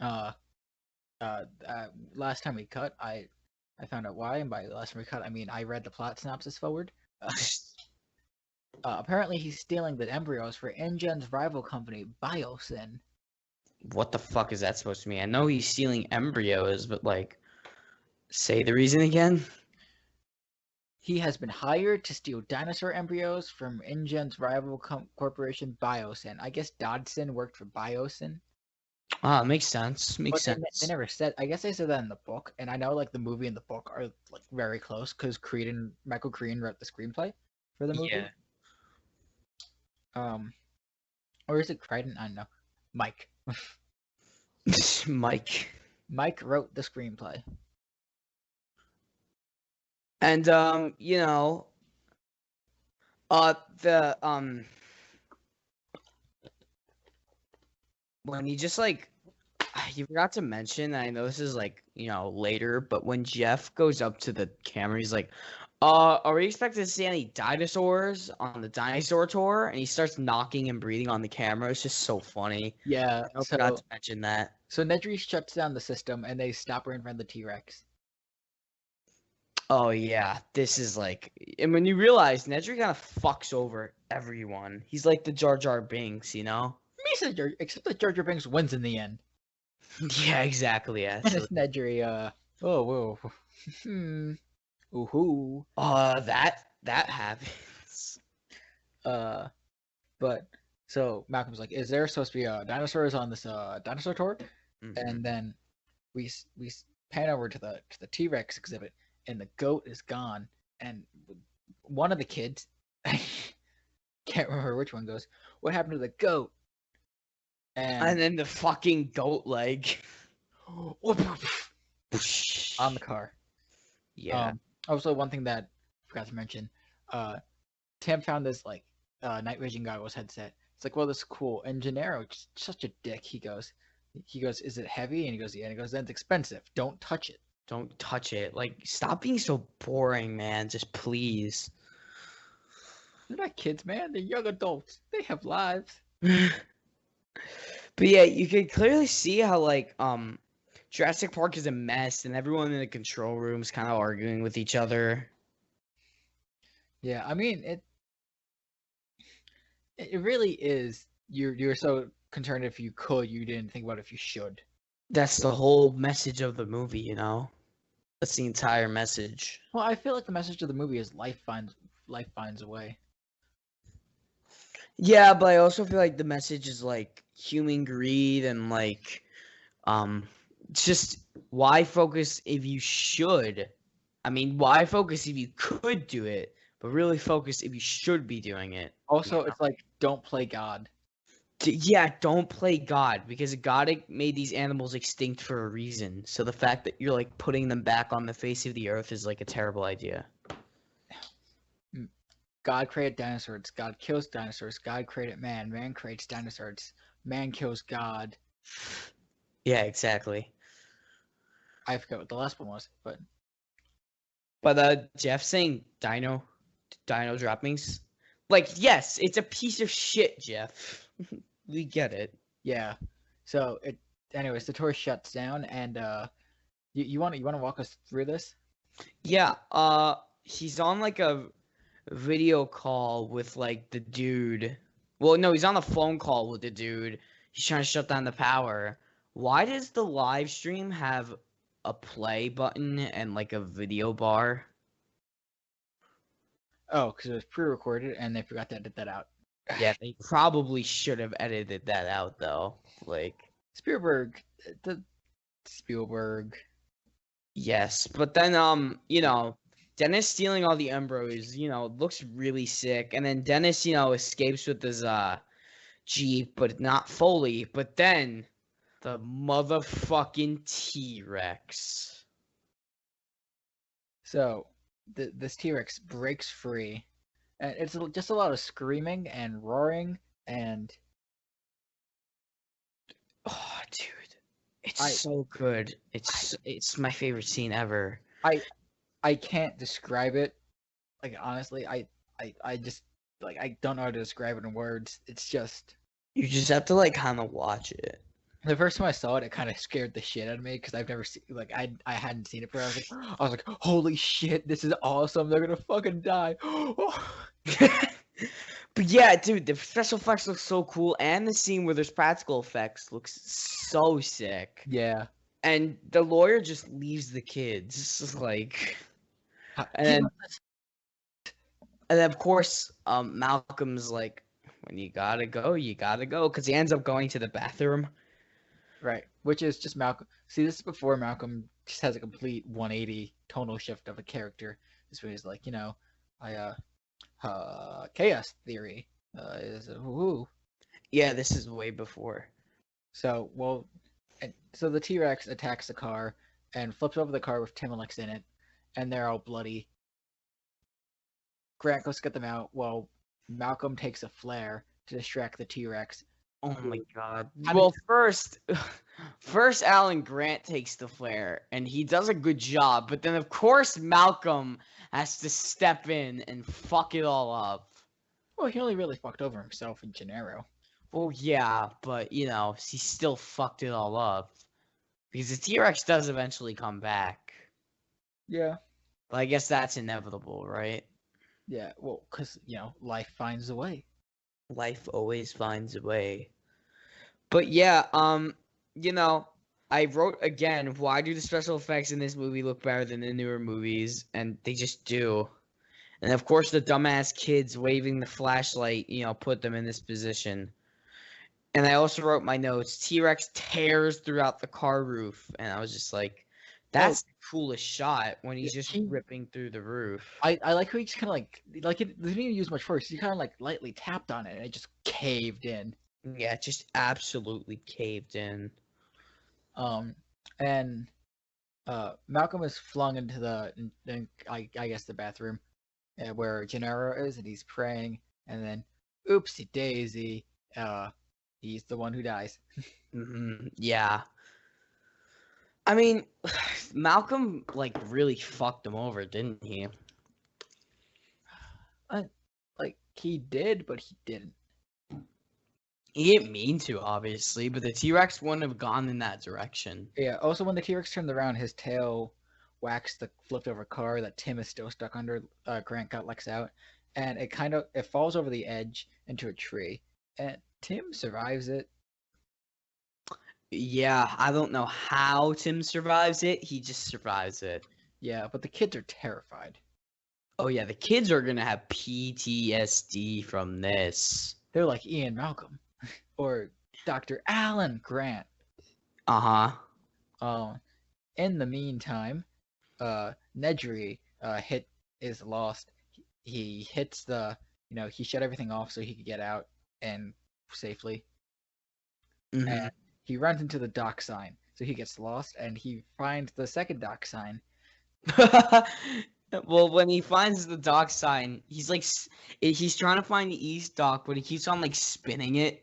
Uh, uh, uh, last time we cut, I I found out why, and by last time we cut, I mean I read the plot synopsis forward. Uh, uh, apparently, he's stealing the embryos for InGen's rival company, Biosyn. What the fuck is that supposed to mean? I know he's stealing embryos, but like, say the reason again. He has been hired to steal dinosaur embryos from InGen's rival com- corporation, Biosyn. I guess Dodson worked for Biosyn. Ah, oh, makes sense. Makes but sense. They, they never said. I guess they said that in the book, and I know like the movie and the book are like very close because Creedon, Michael Creedon wrote the screenplay for the movie. Yeah. Um, Or is it Crichton? I don't know. Mike. Mike. Mike wrote the screenplay. And, um, you know, uh, the, um, when he just, like, you forgot to mention, I know this is, like, you know, later, but when Jeff goes up to the camera, he's like, uh, are we expected to see any dinosaurs on the dinosaur tour? And he starts knocking and breathing on the camera. It's just so funny. Yeah. I forgot so, to mention that. So Nedry shuts down the system, and they stop her in front of the T-Rex. Oh, yeah. This is, like... And when you realize, Nedry kind of fucks over everyone. He's like the Jar Jar Binks, you know? Except that Jar Jar Binks wins in the end. Yeah, exactly. Yeah. Dennis Nedry, uh... Oh, whoa. Hmm... Ooh-hoo. Uh, that, that happens. Uh, but, so, Malcolm's like, is there supposed to be, uh, dinosaurs on this, uh, dinosaur tour? Mm-hmm. And then we, we pan over to the, to the T-Rex exhibit, and the goat is gone, and one of the kids, I can't remember which one, goes, what happened to the goat? And, and then the fucking goat leg. On the car. Yeah. Um, also, one thing that I forgot to mention, uh, Tim found this, like, uh, night vision goggles headset. It's like, well, this is cool. And Gennaro, just such a dick, he goes, he goes, is it heavy? And he goes, yeah. And he goes, then it's expensive. Don't touch it. Don't touch it. Like, stop being so boring, man. Just please. They're not kids, man. They're young adults. They have lives. But, yeah, you can clearly see how, like, um... Jurassic Park is a mess, and everyone in the control room is kind of arguing with each other. Yeah, I mean, it It really is. You're, you're so concerned if you could, you didn't think about if you should. That's the whole message of the movie, you know? That's the entire message. Well, I feel like the message of the movie is life finds, life finds a way. Yeah, but I also feel like the message is, like, human greed and, like, um... just why focus if you should? I mean, why focus if you could do it, but really focus if you should be doing it. Also, yeah. It's like, don't play God. Yeah, don't play God, because God made these animals extinct for a reason. So the fact that you're, like, putting them back on the face of the earth is, like, a terrible idea. God created dinosaurs. God kills dinosaurs. God created man. Man creates dinosaurs. Man kills God. Yeah, exactly. I forgot what the last one was, but... But, uh, Jeff saying dino... Dino droppings? Like, yes, it's a piece of shit, Jeff. We get it. Yeah. So, it... Anyways, the tour shuts down, and, uh... You, you wanna you wanna walk us through this? Yeah, uh... he's on, like, a video call with, like, the dude. Well, no, he's on the phone call with the dude. He's trying to shut down the power. Why does the live stream have... a play button and, like, a video bar? Oh, because it was pre-recorded, and they forgot to edit that out. Yeah, they probably should have edited that out, though. Like... Spielberg. The... Spielberg. Yes, but then, um, you know, Dennis stealing all the Embryos, you know, looks really sick, and then Dennis, you know, escapes with his, uh, Jeep, but not fully, but then... the motherfucking T-Rex. So, th- this T-Rex breaks free. And it's just a lot of screaming and roaring and... Oh, dude. It's I, so good. It's I, it's my favorite scene ever. I I can't describe it. Like, honestly, I, I, I just... Like, I don't know how to describe it in words. It's just... You just have to, like, kind of watch it. The first time I saw it, it kind of scared the shit out of me because I've never seen, like, I I hadn't seen it before. I was like, I was like, holy shit, this is awesome. They're gonna fucking die. But yeah, dude, the special effects look so cool, and the scene where there's practical effects looks so sick. Yeah. And the lawyer just leaves the kids, it's just like, and then, and then of course, um, Malcolm's like, when you gotta go, you gotta go, because he ends up going to the bathroom. Right, which is just Malcolm. See, this is before Malcolm just has a complete one eighty tonal shift of a character. This way is like, you know, I, uh, uh, chaos theory, uh, is, ooh. Yeah, this is way before. So, well, so the T-Rex attacks the car and flips over the car with Timelix in it, and they're all bloody. Grant goes to get them out while Malcolm takes a flare to distract the T-Rex. Oh my god. I well, mean, first, first Alan Grant takes the flare, and he does a good job, but then of course Malcolm has to step in and fuck it all up. Well, he only really fucked over himself in Gennaro. Well, yeah, but, you know, he still fucked it all up. Because the T-Rex does eventually come back. Yeah. But I guess that's inevitable, right? Yeah, well, because, you know, life finds a way. Life always finds a way. But yeah, um, you know, I wrote again, why do the special effects in this movie look better than the newer movies? And they just do. And of course the dumbass kids waving the flashlight, you know, put them in this position. And I also wrote my notes, T-Rex tears throughout the car roof. And I was just like, that's the coolest shot when he's just ripping through the roof. I, I like how he just kind of like, like it didn't even use much force. He kind of like lightly tapped on it and it just caved in. Yeah, it just absolutely caved in. Um, and uh, Malcolm is flung into the, in, in, I, I guess, the bathroom uh, where Gennaro is, and he's praying. And then, oopsie daisy, uh, he's the one who dies. Mm-hmm. Yeah. I mean, Malcolm, like, really fucked him over, didn't he? I, like, he did, but he didn't. He didn't mean to, obviously, but the T-Rex wouldn't have gone in that direction. Yeah, also, when the T-Rex turned around, his tail waxed the flipped-over car that Tim is still stuck under. Uh, Grant got Lex out, and it kind of it falls over the edge into a tree, and Tim survives it. Yeah, I don't know how Tim survives it. He just survives it. Yeah, but the kids are terrified. Oh, yeah, the kids are going to have P T S D from this. They're like Ian Malcolm or Doctor Alan Grant. Uh-huh. Um, in the meantime, uh, Nedry uh, hit is lost. He hits the, you know, he shut everything off so he could get out and safely. Mm-hmm. And he runs into the dock sign, so he gets lost, and he finds the second dock sign. Well, when he finds the dock sign, he's like, he's trying to find the east dock, but he keeps on like spinning it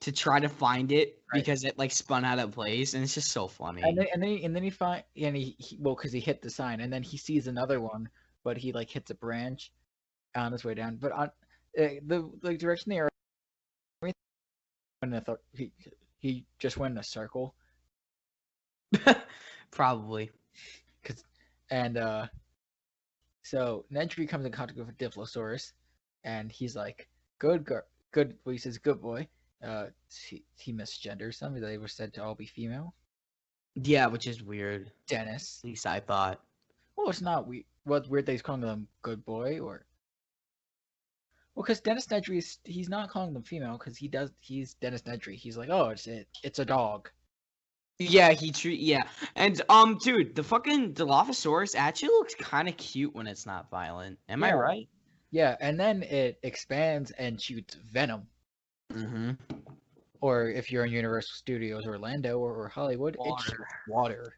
to try to find it right. Because it like spun out of place, and it's just so funny. And then, and then, and then he find, and he, he well, because he hit the sign, and then he sees another one, but he like hits a branch on his way down. But on uh, the like direction they are, he. He just went in a circle. Probably. Cause, and uh, so Nedry comes in contact with Dilophosaurus, and he's like, good girl, good, well, he says, good boy. Uh, he, he misgenders them. They were said to all be female. Yeah, which is weird. Dennis. At least I thought. Well, it's not weird. What's weird that he's calling them good boy, or... Well, because Dennis Nedry, is, he's not calling them female because he does. He's Dennis Nedry. He's like, oh, it's it, it's a dog. Yeah, he treat. Yeah, and um, dude, the fucking Dilophosaurus actually looks kind of cute when it's not violent. Am yeah. I right? Yeah, and then it expands and shoots venom. Mm-hmm. Or if you're in Universal Studios Orlando or, or Hollywood, water. It shoots water.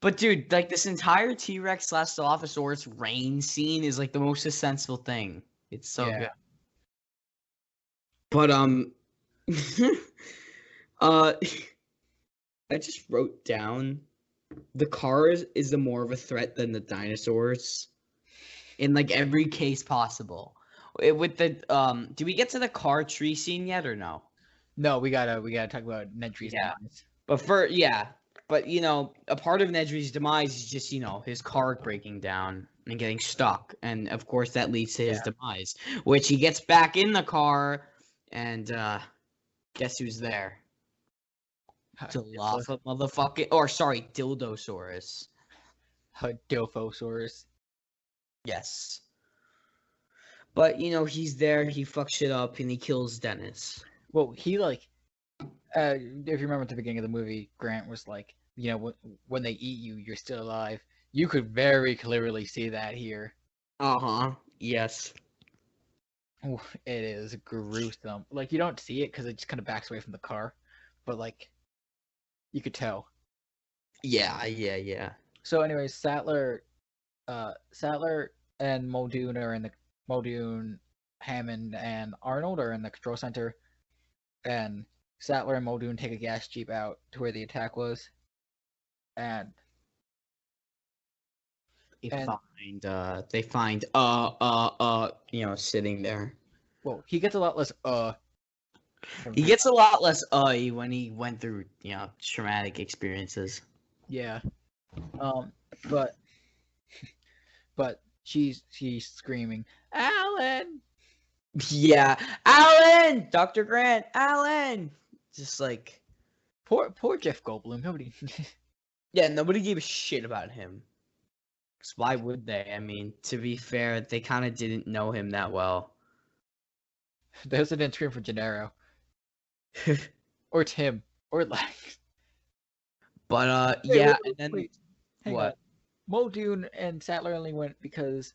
But dudude, like this entire T-Rex slash Dilophosaurus rain scene is like the most sensible thing. It's so yeah. good. But, um, uh, I just wrote down the car is, is the more of a threat than the dinosaurs in, like, every case possible. It, with the, um, do we get to the car tree scene yet or no? No, we gotta, we gotta talk about Nedry's yeah. demise. But for, yeah, but, you know, a part of Nedry's demise is just, you know, his car breaking down. And getting stuck, and of course that leads to his yeah. demise, which he gets back in the car, and uh, guess who's there? Dilophosaurus, motherfucking, or sorry, Dilophosaurus. Dilophosaurus. Yes. But you know he's there. He fucks shit up, and he kills Dennis. Well, he like, uh, if you remember at the beginning of the movie, Grant was like, you know, when when they eat you, you're still alive. You could very clearly see that here. Uh-huh. Yes. It is gruesome. Like, you don't see it because it just kind of backs away from the car, but like, you could tell. Yeah, yeah, yeah. So, anyways, Sattler, uh, Sattler and Muldoon are in the Muldoon, Hammond and Arnold are in the control center, and Sattler and Muldoon take a gas jeep out to where the attack was, and they and, find uh they find uh uh uh you know sitting there. Well, he gets a lot less uh. He gets a lot less uh when he went through you know traumatic experiences. Yeah, um, but but she's she's screaming, Alan. Yeah, Alan, Doctor Grant, Alan. Just like poor poor Jeff Goldblum. Nobody. Yeah, nobody gave a shit about him. So why would they? I mean, to be fair, they kind of didn't know him that well. They also didn't scream for Gennaro. Or Tim. Or Lex. But, uh, wait, yeah, wait, wait, and then... Wait. Hang what? On. Muldoon and Sattler only went because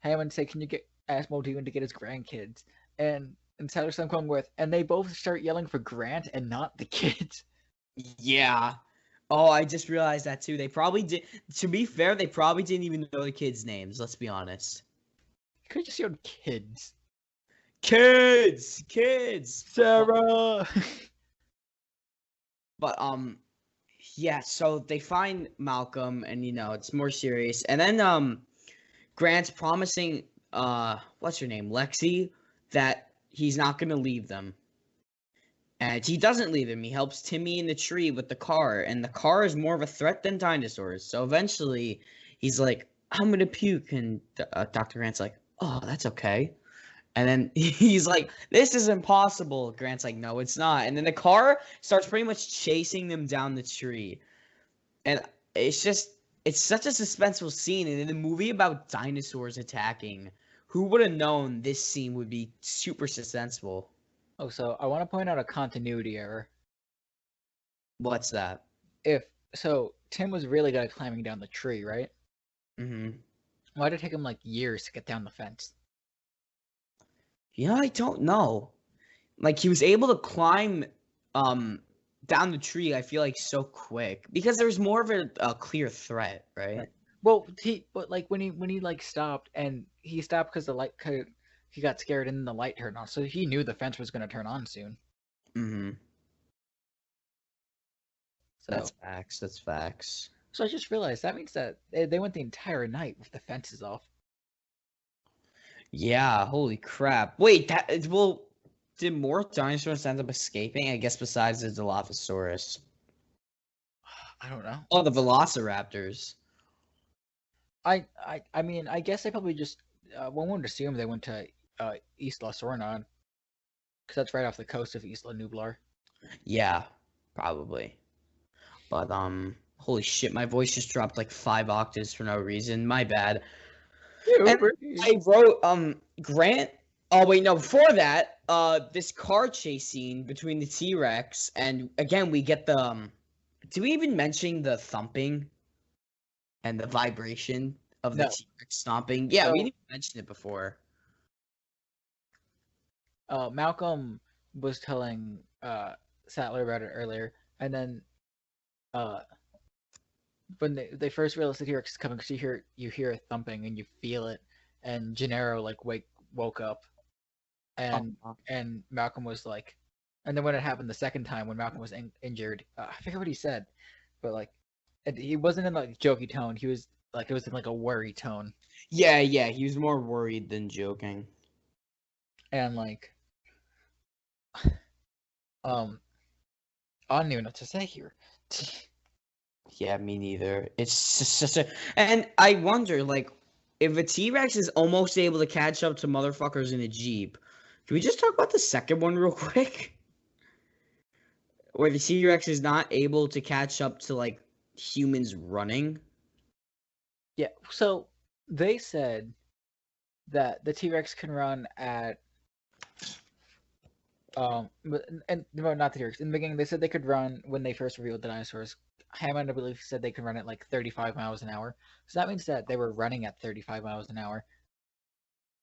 Hammond said, can you get ask Muldoon to get his grandkids? And, and Sattler's son come with, and they both start yelling for Grant and not the kids. Yeah. Oh, I just realized that, too. They probably did... To be fair, they probably didn't even know the kids' names, let's be honest. You could just yelled kids. Kids! Kids! Sarah! But, um... yeah, so they find Malcolm, and, you know, it's more serious. And then, um... Grant's promising, uh... what's her name? Lexi? That he's not gonna leave them. And he doesn't leave him. He helps Timmy in the tree with the car, and the car is more of a threat than dinosaurs. So eventually, he's like, I'm gonna puke, and uh, Doctor Grant's like, oh, that's okay. And then he's like, this is impossible. Grant's like, no, it's not. And then the car starts pretty much chasing them down the tree. And it's just, it's such a suspenseful scene. And in a movie about dinosaurs attacking, who would have known this scene would be super suspenseful? Oh, so I want to point out a continuity error. What's that? If so, Tim was really good at climbing down the tree, right? Mm-hmm. Why did it take him like years to get down the fence? You know, I don't know. Like, he was able to climb um, down the tree, I feel like, so quick. Because there was more of a, a clear threat, right? Well, he, but, like, when he, when he, like, stopped, and he stopped because the light could... He got scared and the light turned on, so he knew the fence was going to turn on soon. Mm-hmm. So that's facts, that's facts. So I just realized that means that they, they went the entire night with the fences off. Yeah, holy crap. Wait, that is, well, did more dinosaurs end up escaping? I guess besides the Dilophosaurus. I don't know. Oh, the Velociraptors. I, I, I mean, I guess they probably just... Uh, one would assume they went to uh, Isla Sorna, because that's right off the coast of Isla Nublar. Yeah, probably. But, um, holy shit, my voice just dropped like five octaves for no reason. My bad. And I wrote, um, Grant... Oh, wait, no, before that, uh, this car chase scene between the T-Rex, and again, we get the, um... Do we even mention the thumping? And the vibration? Of the no. T-Rex stomping. Yeah, so, we didn't even mention it before. Uh, Malcolm was telling uh, Sattler about it earlier, and then uh, when they, they first realized the T-Rex is coming, because you hear, you hear a thumping and you feel it, and Gennaro, like, wake, woke up, and oh. and Malcolm was like... And then when it happened the second time, when Malcolm was in, injured, uh, I forget what he said, but, like, it, he wasn't in, like, jokey tone, he was... Like, it was in, like, a worry tone. Yeah, yeah, he was more worried than joking. And, like... Um... I don't even know what to say here. Yeah, me neither. It's just, just a... And I wonder, like, if a T-Rex is almost able to catch up to motherfuckers in a Jeep, can we just talk about the second one real quick? Where the T-Rex is not able to catch up to, like, humans running? Yeah, so they said that the T-Rex can run at, um, and no, not the T-Rex. In the beginning, they said they could run when they first revealed the dinosaurs. Hammond, I believe, said they could run at like thirty-five miles an hour. So that means that they were running at thirty-five miles an hour.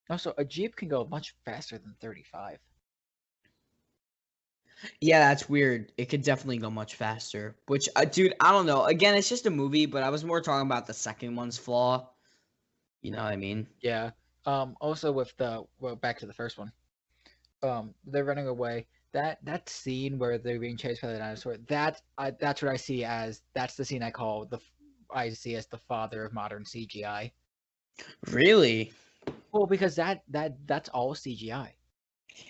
Also, a Jeep can go much faster than thirty-five. Yeah, that's weird. It could definitely go much faster. Which, uh, dude, I don't know. Again, it's just a movie, but I was more talking about the second one's flaw. You know what I mean? Yeah. Um. Also, with the well, back to the first one. Um. They're running away. That that scene where they're being chased by the dinosaur. That I, that's what I see as. That's the scene I call the. I see as the father of modern C G I. Really? Well, because that that that's all C G I.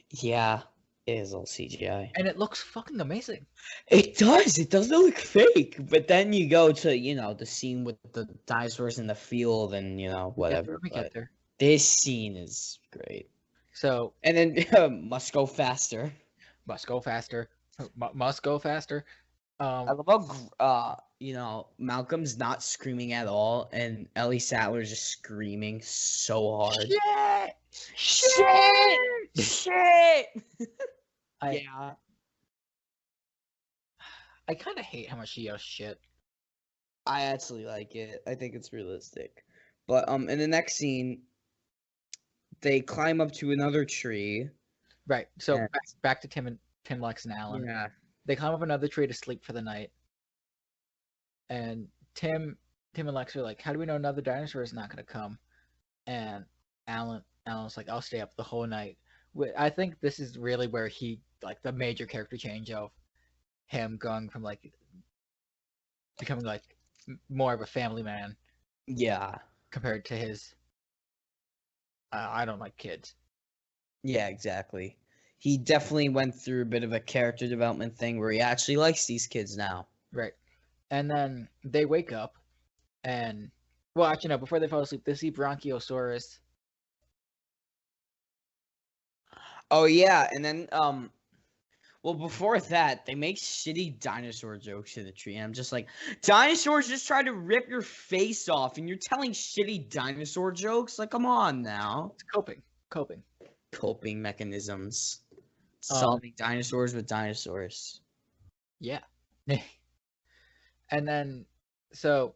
Yeah. It is all C G I. And it looks fucking amazing. It does. It doesn't look fake. But then you go to, you know, the scene with the dinosaurs in the field and, you know, whatever. Yeah, we get there. This scene is great. So. And then uh, must go faster. Must go faster. M- must go faster. Um, I love how, uh, you know, Malcolm's not screaming at all. And Ellie Sattler's just screaming so hard. Shit! Shit! Shit! Shit! I, yeah. I kind of hate how much she yells shit. I actually like it. I think it's realistic. But um, in the next scene, they climb up to another tree. Right. So yeah. back, back to Tim and Tim, Lex, and Alan. Yeah. They climb up another tree to sleep for the night. And Tim, Tim and Lex are like, "How do we know another dinosaur is not going to come?" And Alan, Alan's like, "I'll stay up the whole night." I think this is really where he, like, the major character change of him going from, like, becoming, like, more of a family man. Yeah. Compared to his, uh, I don't like kids. Yeah, exactly. He definitely went through a bit of a character development thing where he actually likes these kids now. Right. And then they wake up and, well, actually, no, before they fall asleep, they see Brachiosaurus. Oh, yeah, and then, um, well, before that, they make shitty dinosaur jokes in the tree, and I'm just like, dinosaurs just try to rip your face off, and you're telling shitty dinosaur jokes? Like, come on, now. It's coping. Coping. Coping mechanisms. Um, Solving dinosaurs with dinosaurs. Yeah. And then, so,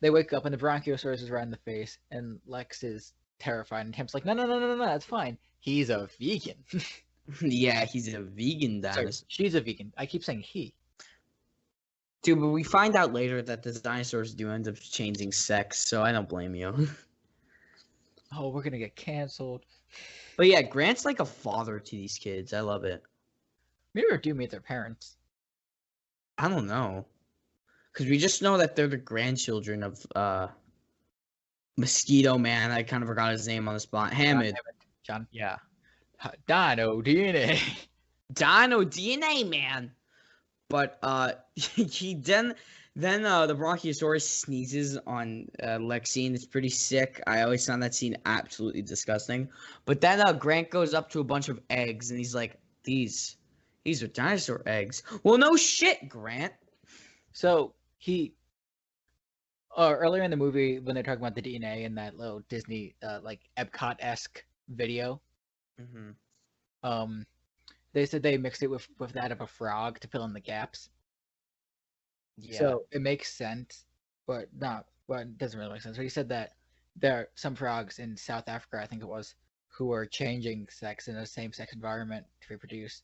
they wake up, and the Brachiosaurus is right in the face, and Lex is terrified, and Tim's like, no, no, no, no, no, no, that's fine. He's a vegan. Yeah, he's a vegan dinosaur. Sorry, she's a vegan. I keep saying he. Dude, but we find out later that the dinosaurs do end up changing sex, so I don't blame you. Oh, we're gonna get canceled. But yeah, Grant's like a father to these kids. I love it. Maybe we do meet their parents. I don't know. Because we just know that they're the grandchildren of uh, Mosquito Man. I kind of forgot his name on the spot. Hammond. John, yeah, Dino D N A, Dino D N A, man. But uh, he then then uh the Brachiosaurus sneezes on uh, Lexi, and it's pretty sick. I always found that scene absolutely disgusting. But then uh, Grant goes up to a bunch of eggs, and he's like, "These, these are dinosaur eggs." Well, no shit, Grant. So he. Uh, earlier in the movie, when they're talking about the D N A in that little Disney uh, like Epcot-esque video, mm-hmm. um they said they mixed it with with that of a frog to fill in the gaps. Yeah. So it makes sense, but not well it doesn't really make sense. But he said that there are some frogs in South Africa, I think it was, who are changing sex in a same-sex environment to reproduce.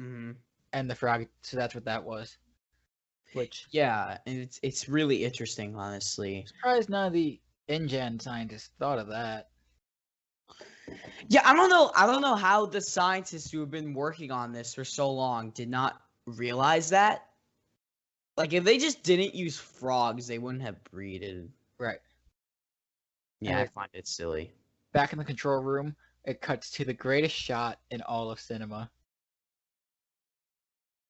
Mm-hmm. And the frog, so that's what that was. Which yeah, and it's it's really interesting, honestly. I'm surprised none of the InGen scientists thought of that. Yeah, I don't know. I don't know how the scientists who have been working on this for so long did not realize that. Like, if they just didn't use frogs, they wouldn't have breeded. Right. Yeah, and I it, find it silly. Back in the control room, it cuts to the greatest shot in all of cinema.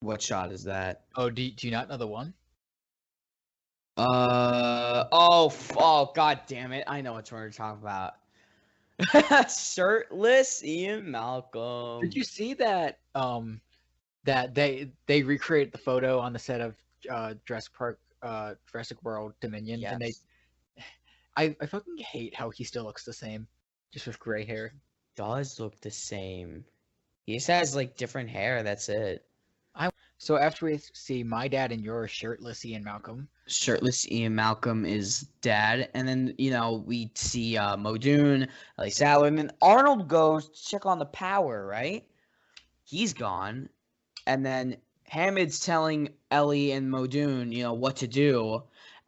What shot is that? Oh, do you, do you not know the one? Uh, oh, oh, god damn it. I know what we're talking about. Shirtless Ian Malcolm. Did you see that? Um, that they they recreated the photo on the set of uh, Jurassic Park, uh, Jurassic World Dominion, yes. And they, I I fucking hate how he still looks the same, just with gray hair. He does look the same. He just has like different hair. That's it. I So after we see my dad and your shirtless Ian Malcolm. Shirtless Ian Malcolm is dad. And then, you know, we see uh, Muldoon, Ellie Sattler, and then Arnold goes to check on the power, right? He's gone. And then Hammond's telling Ellie and Muldoon, you know, what to do.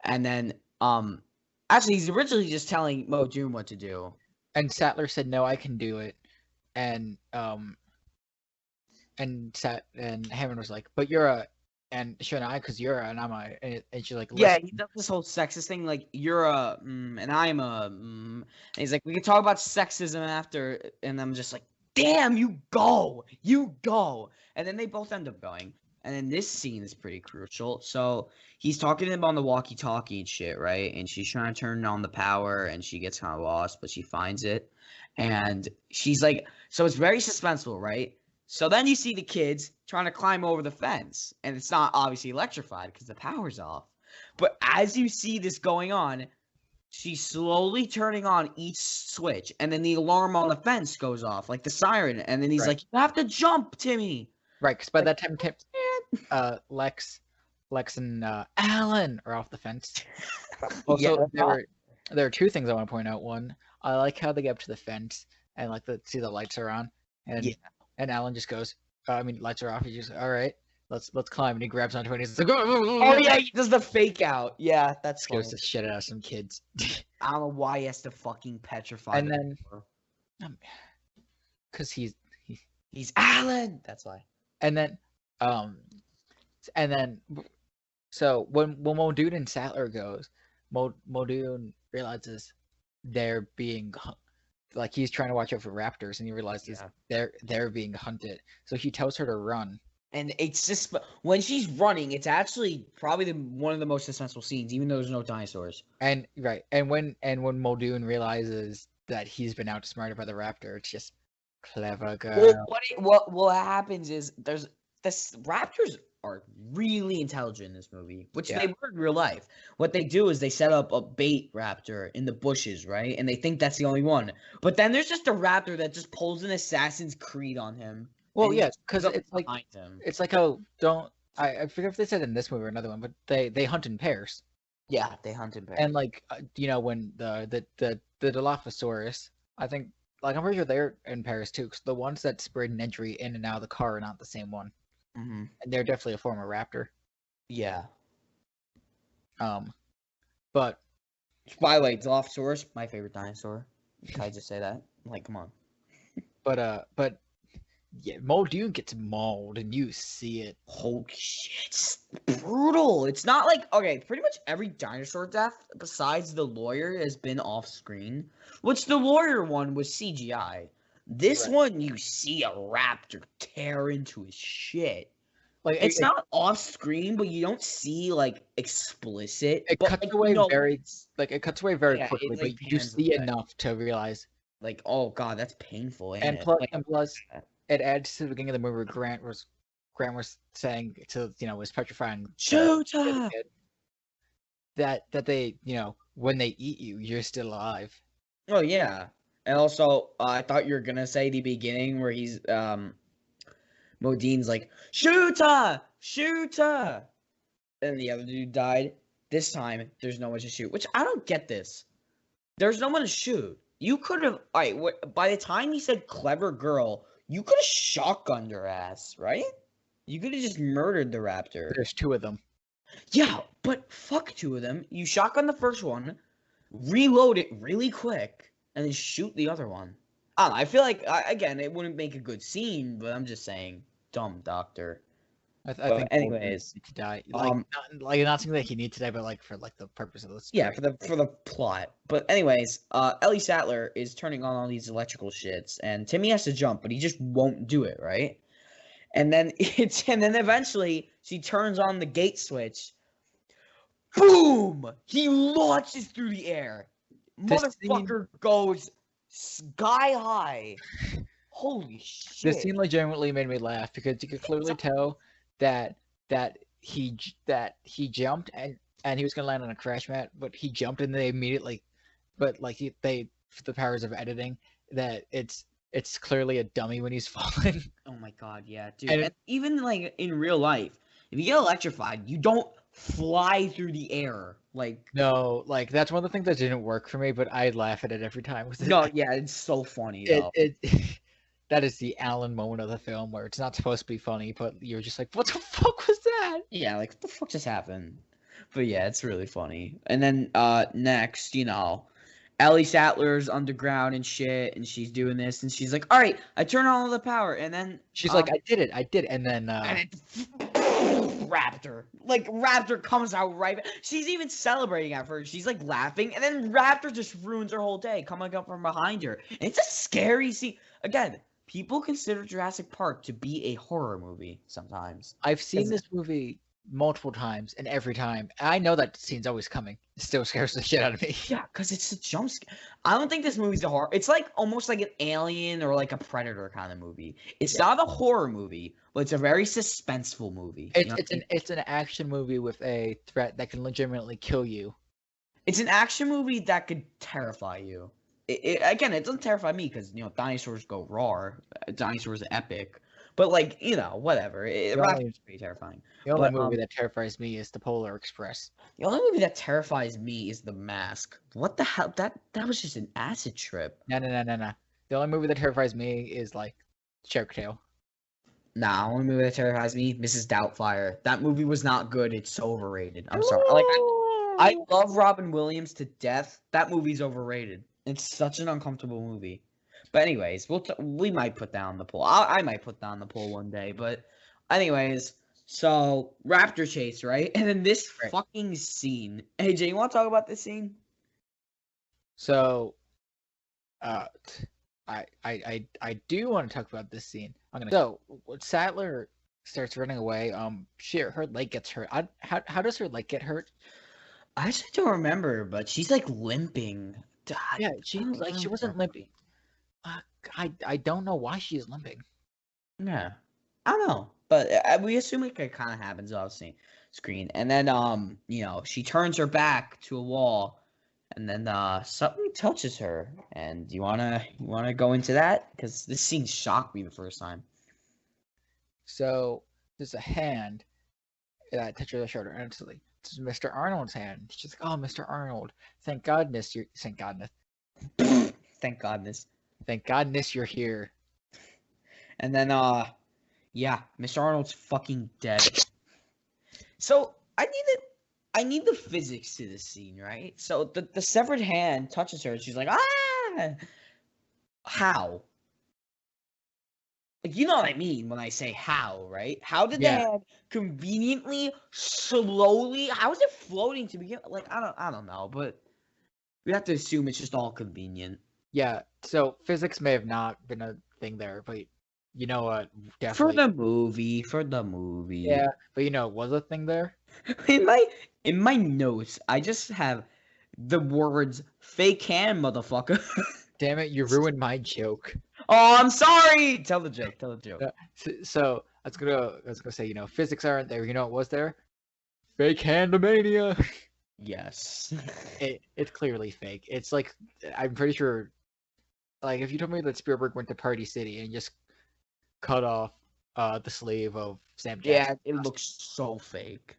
And then, um, actually, he's originally just telling Muldoon what to do. And Sattler said, no, I can do it. And, um... And sat, and Hammond was like, but you're a, and shouldn't I, because you're a, and I'm a, and, and she's like, listen. Yeah, he does this whole sexist thing, like, you're a, mm, and I'm a, mm. And he's like, we can talk about sexism after, and I'm just like, damn, you go, you go. And then they both end up going. And then this scene is pretty crucial. So he's talking to him on the walkie-talkie and shit, right? And she's trying to turn on the power, and she gets kind of lost, but she finds it. And she's like, so it's very suspenseful, right? So then you see the kids trying to climb over the fence, and it's not obviously electrified because the power's off. But as you see this going on, she's slowly turning on each switch, and then the alarm on the fence goes off, like the siren, and then he's right. like, you have to jump, Timmy! Right, because by like, that time, Tim, uh, Lex, Lex and uh, Alan are off the fence. Also, yeah, there, were, there are two things I want to point out. One, I like how they get up to the fence, and like the, see the lights are on, and... Yeah. And Alan just goes, uh, I mean, lights are off. He's just, all right, let's let's climb. And he grabs onto it. And he's like, oh, yeah, he does the fake out. Yeah, that's cool. Scares the shit out of some kids. I don't know why he has to fucking petrify And them. Then, because um, he's, he's, he's Alan. That's why. And then, um, and then, so when, when Muldoon and Sattler goes, Muldoon realizes they're being Like, he's trying to watch out for raptors, and he realizes yeah. they're they're being hunted. So he tells her to run. And it's just... When she's running, it's actually probably the, one of the most suspenseful scenes, even though there's no dinosaurs. And, right. And when and when Muldoon realizes that he's been outsmarted by the raptor, it's just clever girl. Well, what, it, what, what happens is, there's... This, raptors are really intelligent in this movie, which yeah. they were in real life. What they do is they set up a bait raptor in the bushes, right? And they think that's the only one. But then there's just a raptor that just pulls an Assassin's Creed on him. Well, yeah, because it's like him. It's like how don't I, I forget if they said in this movie or another one, but they they hunt in pairs. Yeah, they hunt in pairs. And like uh, you know when the the the, the Dilophosaurus, I think like I'm pretty sure they're in pairs too, because the ones that spread an entry in and out of the car are not the same one. Mm-hmm. And they're definitely a former raptor. Yeah. Um, but by the way, Dilophosaurus, my favorite dinosaur. Can I just say that? Like, come on. But uh, but yeah, Muldoon gets mauled, and you see it. Holy shit! It's brutal. It's not like okay. Pretty much every dinosaur death besides the lawyer has been off screen, which the lawyer one was C G I. This right. one, you see a raptor tear into his shit. Like It's it, not off-screen, but you don't see, like, explicit. It but, cuts like, away you know, very, like, it cuts away very yeah, quickly, it, like, but you see away. enough to realize. Like, oh, God, that's painful, and plus, like, and plus, it adds to the beginning of the movie where Grant was, Grant was saying to, you know, was petrifying. Shoot uh, that That they, you know, when they eat you, you're still alive. Oh, yeah. And also, uh, I thought you were going to say the beginning where he's, um, Muldoon's like, shooter! Shooter! And the other dude died. This time, there's no one to shoot. Which, I don't get this. There's no one to shoot. You could have, alright, by the time he said clever girl, you could have shotgunned her ass, right? You could have just murdered the raptor. There's two of them. Yeah, but fuck two of them. You shotgun the first one, reload it really quick. And then shoot the other one. I don't know, I feel like, I, again, it wouldn't make a good scene, but I'm just saying, dumb doctor. I, th I think anyways, to die. Like, um, not, like not something that he needs to die, but like for like the purpose of this. Yeah, for the for the plot. But anyways, uh, Ellie Sattler is turning on all these electrical shits, and Timmy has to jump, but he just won't do it, right? And then it's and then eventually she turns on the gate switch. Boom! He launches through the air. Motherfucker scene... goes sky high. Holy shit. This scene legitimately made me laugh because you could clearly tell that that he that he jumped and, and he was going to land on a crash mat, but he jumped and they immediately, but like he, they, the powers of editing, that it's it's clearly a dummy when he's falling. Oh my god, yeah, dude. And it, even like in real life, if you get electrified, you don't fly through the air. Like no, like that's one of the things that didn't work for me, but I laugh at it every time. No, it, yeah, it's so funny. It, though. It, that is the Alan moment of the film where it's not supposed to be funny, but you're just like, what the fuck was that? Yeah, like what the fuck just happened? But yeah, it's really funny. And then uh, next, you know, Ellie Sattler's underground and shit, and she's doing this, and she's like, all right, I turn on all the power, and then... She's um, like, I did it, I did it, and then... Uh, and it, Raptor. Like, Raptor comes out right... She's even celebrating at first. She's, like, laughing, and then Raptor just ruins her whole day, coming up from behind her. And it's a scary scene. Again, people consider Jurassic Park to be a horror movie sometimes. I've seen this movie... multiple times, and every time I know that scene's always coming, it still scares the shit out of me. Yeah, because it's a jump scare. I don't think this movie's a horror. It's like almost like an Alien or like a Predator kind of movie. It's yeah. not a horror movie, but it's a very suspenseful movie. It's, you know it's I mean? an it's an action movie with a threat that can legitimately kill you. It's an action movie that could terrify you. It, it, again, it doesn't terrify me because you know dinosaurs go roar. Dinosaurs are epic. But, like, you know, whatever. It, Raptor's pretty terrifying. The only but, movie um, that terrifies me is The Polar Express. The only movie that terrifies me is The Mask. What the hell? That that was just an acid trip. No, no, no, no, no. The only movie that terrifies me is, like, Shark Tale. Nah, the only movie that terrifies me, Missus Doubtfire. That movie was not good. It's so overrated. I'm sorry. Like, I, I love Robin Williams to death. That movie's overrated. It's such an uncomfortable movie. But anyways, we'll t- we might put down the poll. I-, I might put down the poll one day. But anyways, so Raptor chase, right? And then this right. fucking scene. A J, you want to talk about this scene? So, uh, I I I, I do want to talk about this scene. I'm gonna. So Sattler starts running away. Um, shit, her leg gets hurt. I, how how does her leg get hurt? I actually don't remember, but she's like limping. God, yeah, she like she wasn't limping. Uh, I, I don't know why she's limping. Yeah. I don't know. But uh, we assume it kind of happens off screen. And then, um, you know, she turns her back to a wall. And then uh, something touches her. And you want to you wanna go into that? Because this scene shocked me the first time. So there's a hand that touches her shoulder. And it's, like, it's Mister Arnold's hand. She's like, oh, Mister Arnold. Thank godness you're... Thank godness. Thank godness. Thank godness you're here. And then, uh, yeah, Mister Arnold's fucking dead. So, I need it. I need the physics to this scene, right? So, the, the severed hand touches her, and she's like, ah! How? Like, you know what I mean when I say how, right? How did yeah. the hand conveniently, slowly, how is it floating to begin? Like, I don't, I don't know, but we have to assume it's just all convenient. Yeah, so physics may have not been a thing there, but you know what? Definitely. For the movie, for the movie. Yeah, but you know, was a thing there? In my in my notes, I just have the words "fake hand, motherfucker." Damn it! You ruined my joke. Oh, I'm sorry. Tell the joke. Tell the joke. So, so I was gonna I was gonna say, you know, physics aren't there. You know what was there? Fake handomania. Yes. it it's clearly fake. It's like I'm pretty sure. Like, if you told me that Spielberg went to Party City and just cut off uh, the sleeve of Sam Jackson. Yeah, it looks so fake.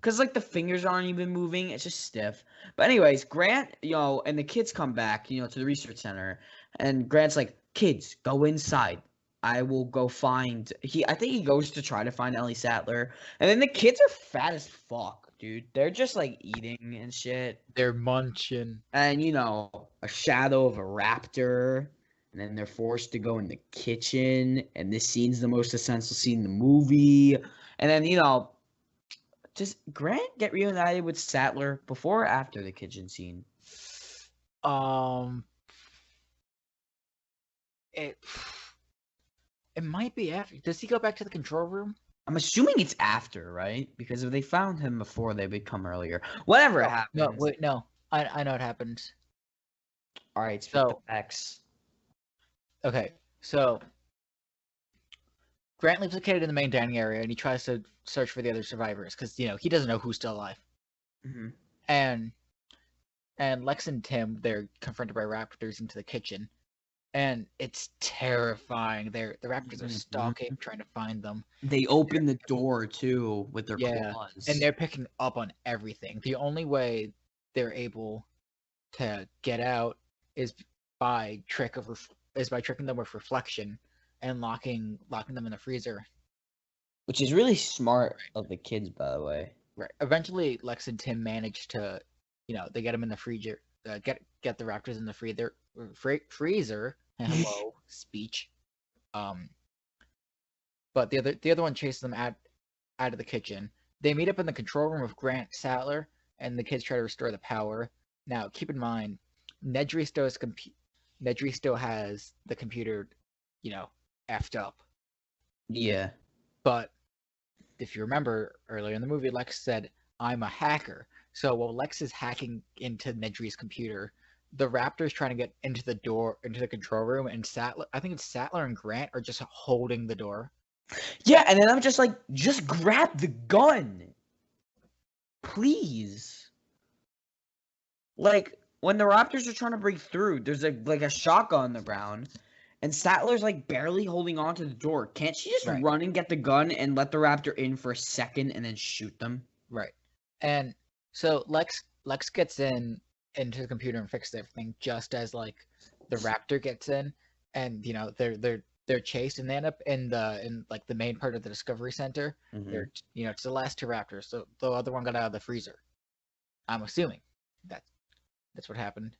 Because, like, the fingers aren't even moving. It's just stiff. But anyways, Grant, you know, and the kids come back, you know, to the research center. And Grant's like, kids, go inside. I will go find... He, I think he goes to try to find Ellie Sattler. And then the kids are fat as fuck, dude. They're just, like, eating and shit. They're munching. And, you know, a shadow of a raptor. And then they're forced to go in the kitchen. And this scene's the most essential scene in the movie. And then, you know, does Grant get reunited with Sattler before or after the kitchen scene? Um... It... It might be after. Does he go back to the control room? I'm assuming it's after, right? Because if they found him before, they would come earlier. Whatever oh, happens. No, wait, no. I I know what happens. All right, so X. Okay, so Grant leaves the kid in the main dining area, and he tries to search for the other survivors because you know he doesn't know who's still alive. Mm-hmm. And and Lex and Tim, they're confronted by raptors into the kitchen. and it's terrifying. They're, the raptors are stalking, trying to find them. They open they're, the door, too, with their yeah, claws. And they're picking up on everything. The only way they're able to get out is by trick of ref- is by tricking them with reflection and locking locking them in the freezer. Which is really smart of the kids, by the way. Right. Eventually, Lex and Tim manage to, you know, they get them in the freezer, uh, get get the raptors in the freezer, free, freezer. Hello, speech. Um. But the other the other one chases them out out of the kitchen. They meet up in the control room with Grant Sattler, and the kids try to restore the power. Now, keep in mind, Nedry still has compu- Nedry still has the computer, you know, effed up. Yeah. But if you remember earlier in the movie, Lex said, "I'm a hacker." So while Lex is hacking into Nedry's computer, the raptor's trying to get into the door, into the control room, and Sattler, I think it's Sattler and Grant, are just holding the door. Yeah, and then I'm just like, just grab the gun. Please. Like, when the raptors are trying to break through, there's a, like a shotgun on the ground. And Sattler's, like, barely holding on to the door. Can't she just right. run and get the gun and let the raptor in for a second and then shoot them? Right. And so Lex Lex gets in into the computer and fixes everything just as, like, the raptor gets in. And, you know, they're they're they're chased, and they end up in, the in like, the main part of the Discovery Center. Mm-hmm. They're, you know, it's the last two raptors. So the other one got out of the freezer. I'm assuming that's, that's what happened.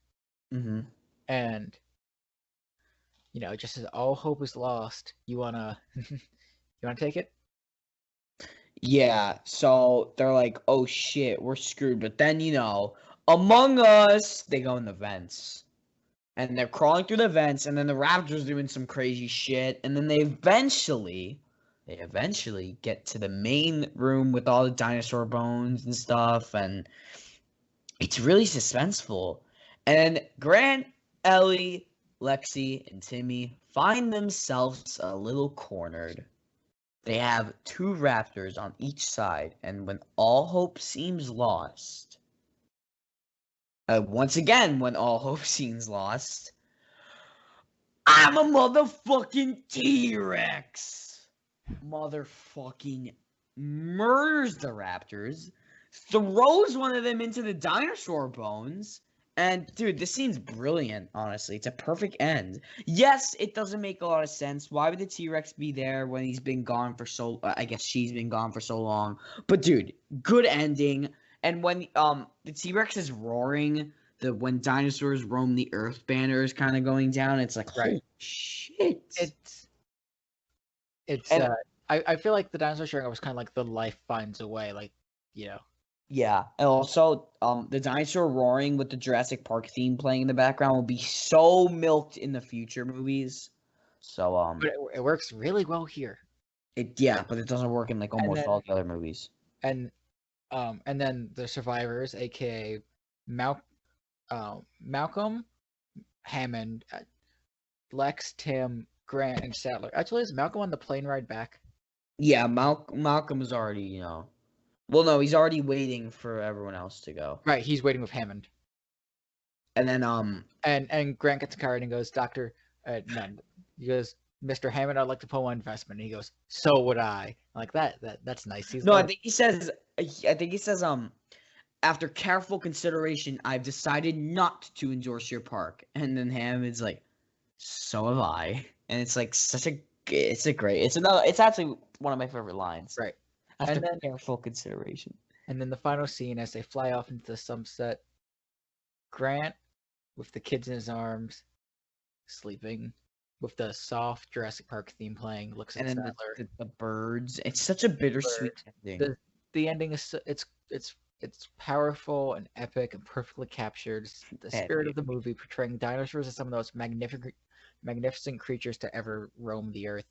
Mm-hmm. And... you know, it just says all hope is lost. You wanna, you wanna take it? Yeah. So they're like, "Oh shit, we're screwed." But then, you know, Among Us, they go in the vents, and they're crawling through the vents, and then the raptors doing some crazy shit, and then they eventually, they eventually get to the main room with all the dinosaur bones and stuff, and it's really suspenseful. And Grant, Ellie, Lexi, and Timmy find themselves a little cornered. They have two raptors on each side, and when all hope seems lost... Uh, once again, when all hope seems lost... I'm a motherfucking T-Rex! Motherfucking murders the raptors, throws one of them into the dinosaur bones... And, dude, this seems brilliant, honestly. It's a perfect end. Yes, it doesn't make a lot of sense. Why would the T-Rex be there when he's been gone for so... I guess she's been gone for so long. But, dude, good ending. And when um the T-Rex is roaring, the when dinosaurs roam the earth banner is kind of going down. It's like, right. Holy shit. It's... It's, and, uh... I, I feel like the dinosaur sharing was kind of like the life finds a way, like, you know... Yeah, and also, um, the dinosaur roaring with the Jurassic Park theme playing in the background will be so milked in the future movies. So, um... But it, it works really well here. It Yeah, but it doesn't work in, like, almost then, all the other movies. And, um, and then the survivors, a k a. Mal- uh, Malcolm, Hammond, Lex, Tim, Grant, and Sattler. Actually, is Malcolm on the plane ride back? Yeah, Mal- Malcolm is already, you know... Well, no, he's already waiting for everyone else to go. Right, he's waiting with Hammond. And then, um... And and Grant gets card and goes, Doctor... Uh, no, he goes, Mister Hammond, I'd like to pull my investment. And he goes, so would I. I'm like, that, that that's nice. He's no, like... I think he says... I think he says, um... After careful consideration, I've decided not to endorse your park. And then Hammond's like, so have I. And it's like such a... It's a great... It's another... It's actually one of my favorite lines. Right. After and then, careful consideration. And then the final scene, as they fly off into the sunset, Grant, with the kids in his arms, sleeping, with the soft Jurassic Park theme playing, looks at Sattler. The, the birds. It's such a bittersweet ending. The, the ending is so, it's it's it's powerful and epic and perfectly captured the epic. Spirit of the movie, portraying dinosaurs as some of the most magnificent magnificent creatures to ever roam the earth.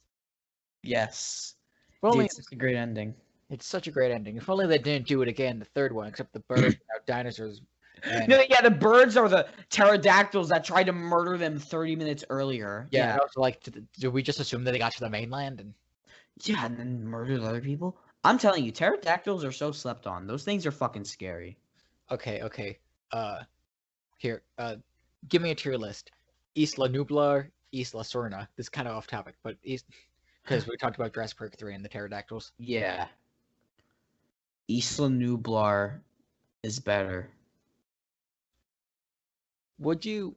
Yes. Dude, it's such a great ending. It's such a great ending. If only they didn't do it again, the third one, except the birds without dinosaurs. And... No, yeah, the birds are the pterodactyls that tried to murder them thirty minutes earlier. Yeah, yeah. I was like, did, did we just assume that they got to the mainland? And yeah, and then murdered other people? I'm telling you, pterodactyls are so slept on. Those things are fucking scary. Okay, okay. Uh, here, uh, give me a tier list. Isla Nublar, Isla Sorna. This is kind of off topic, but because we talked about Jurassic Park three and the pterodactyls. Yeah. Isla Nublar is better. Would you...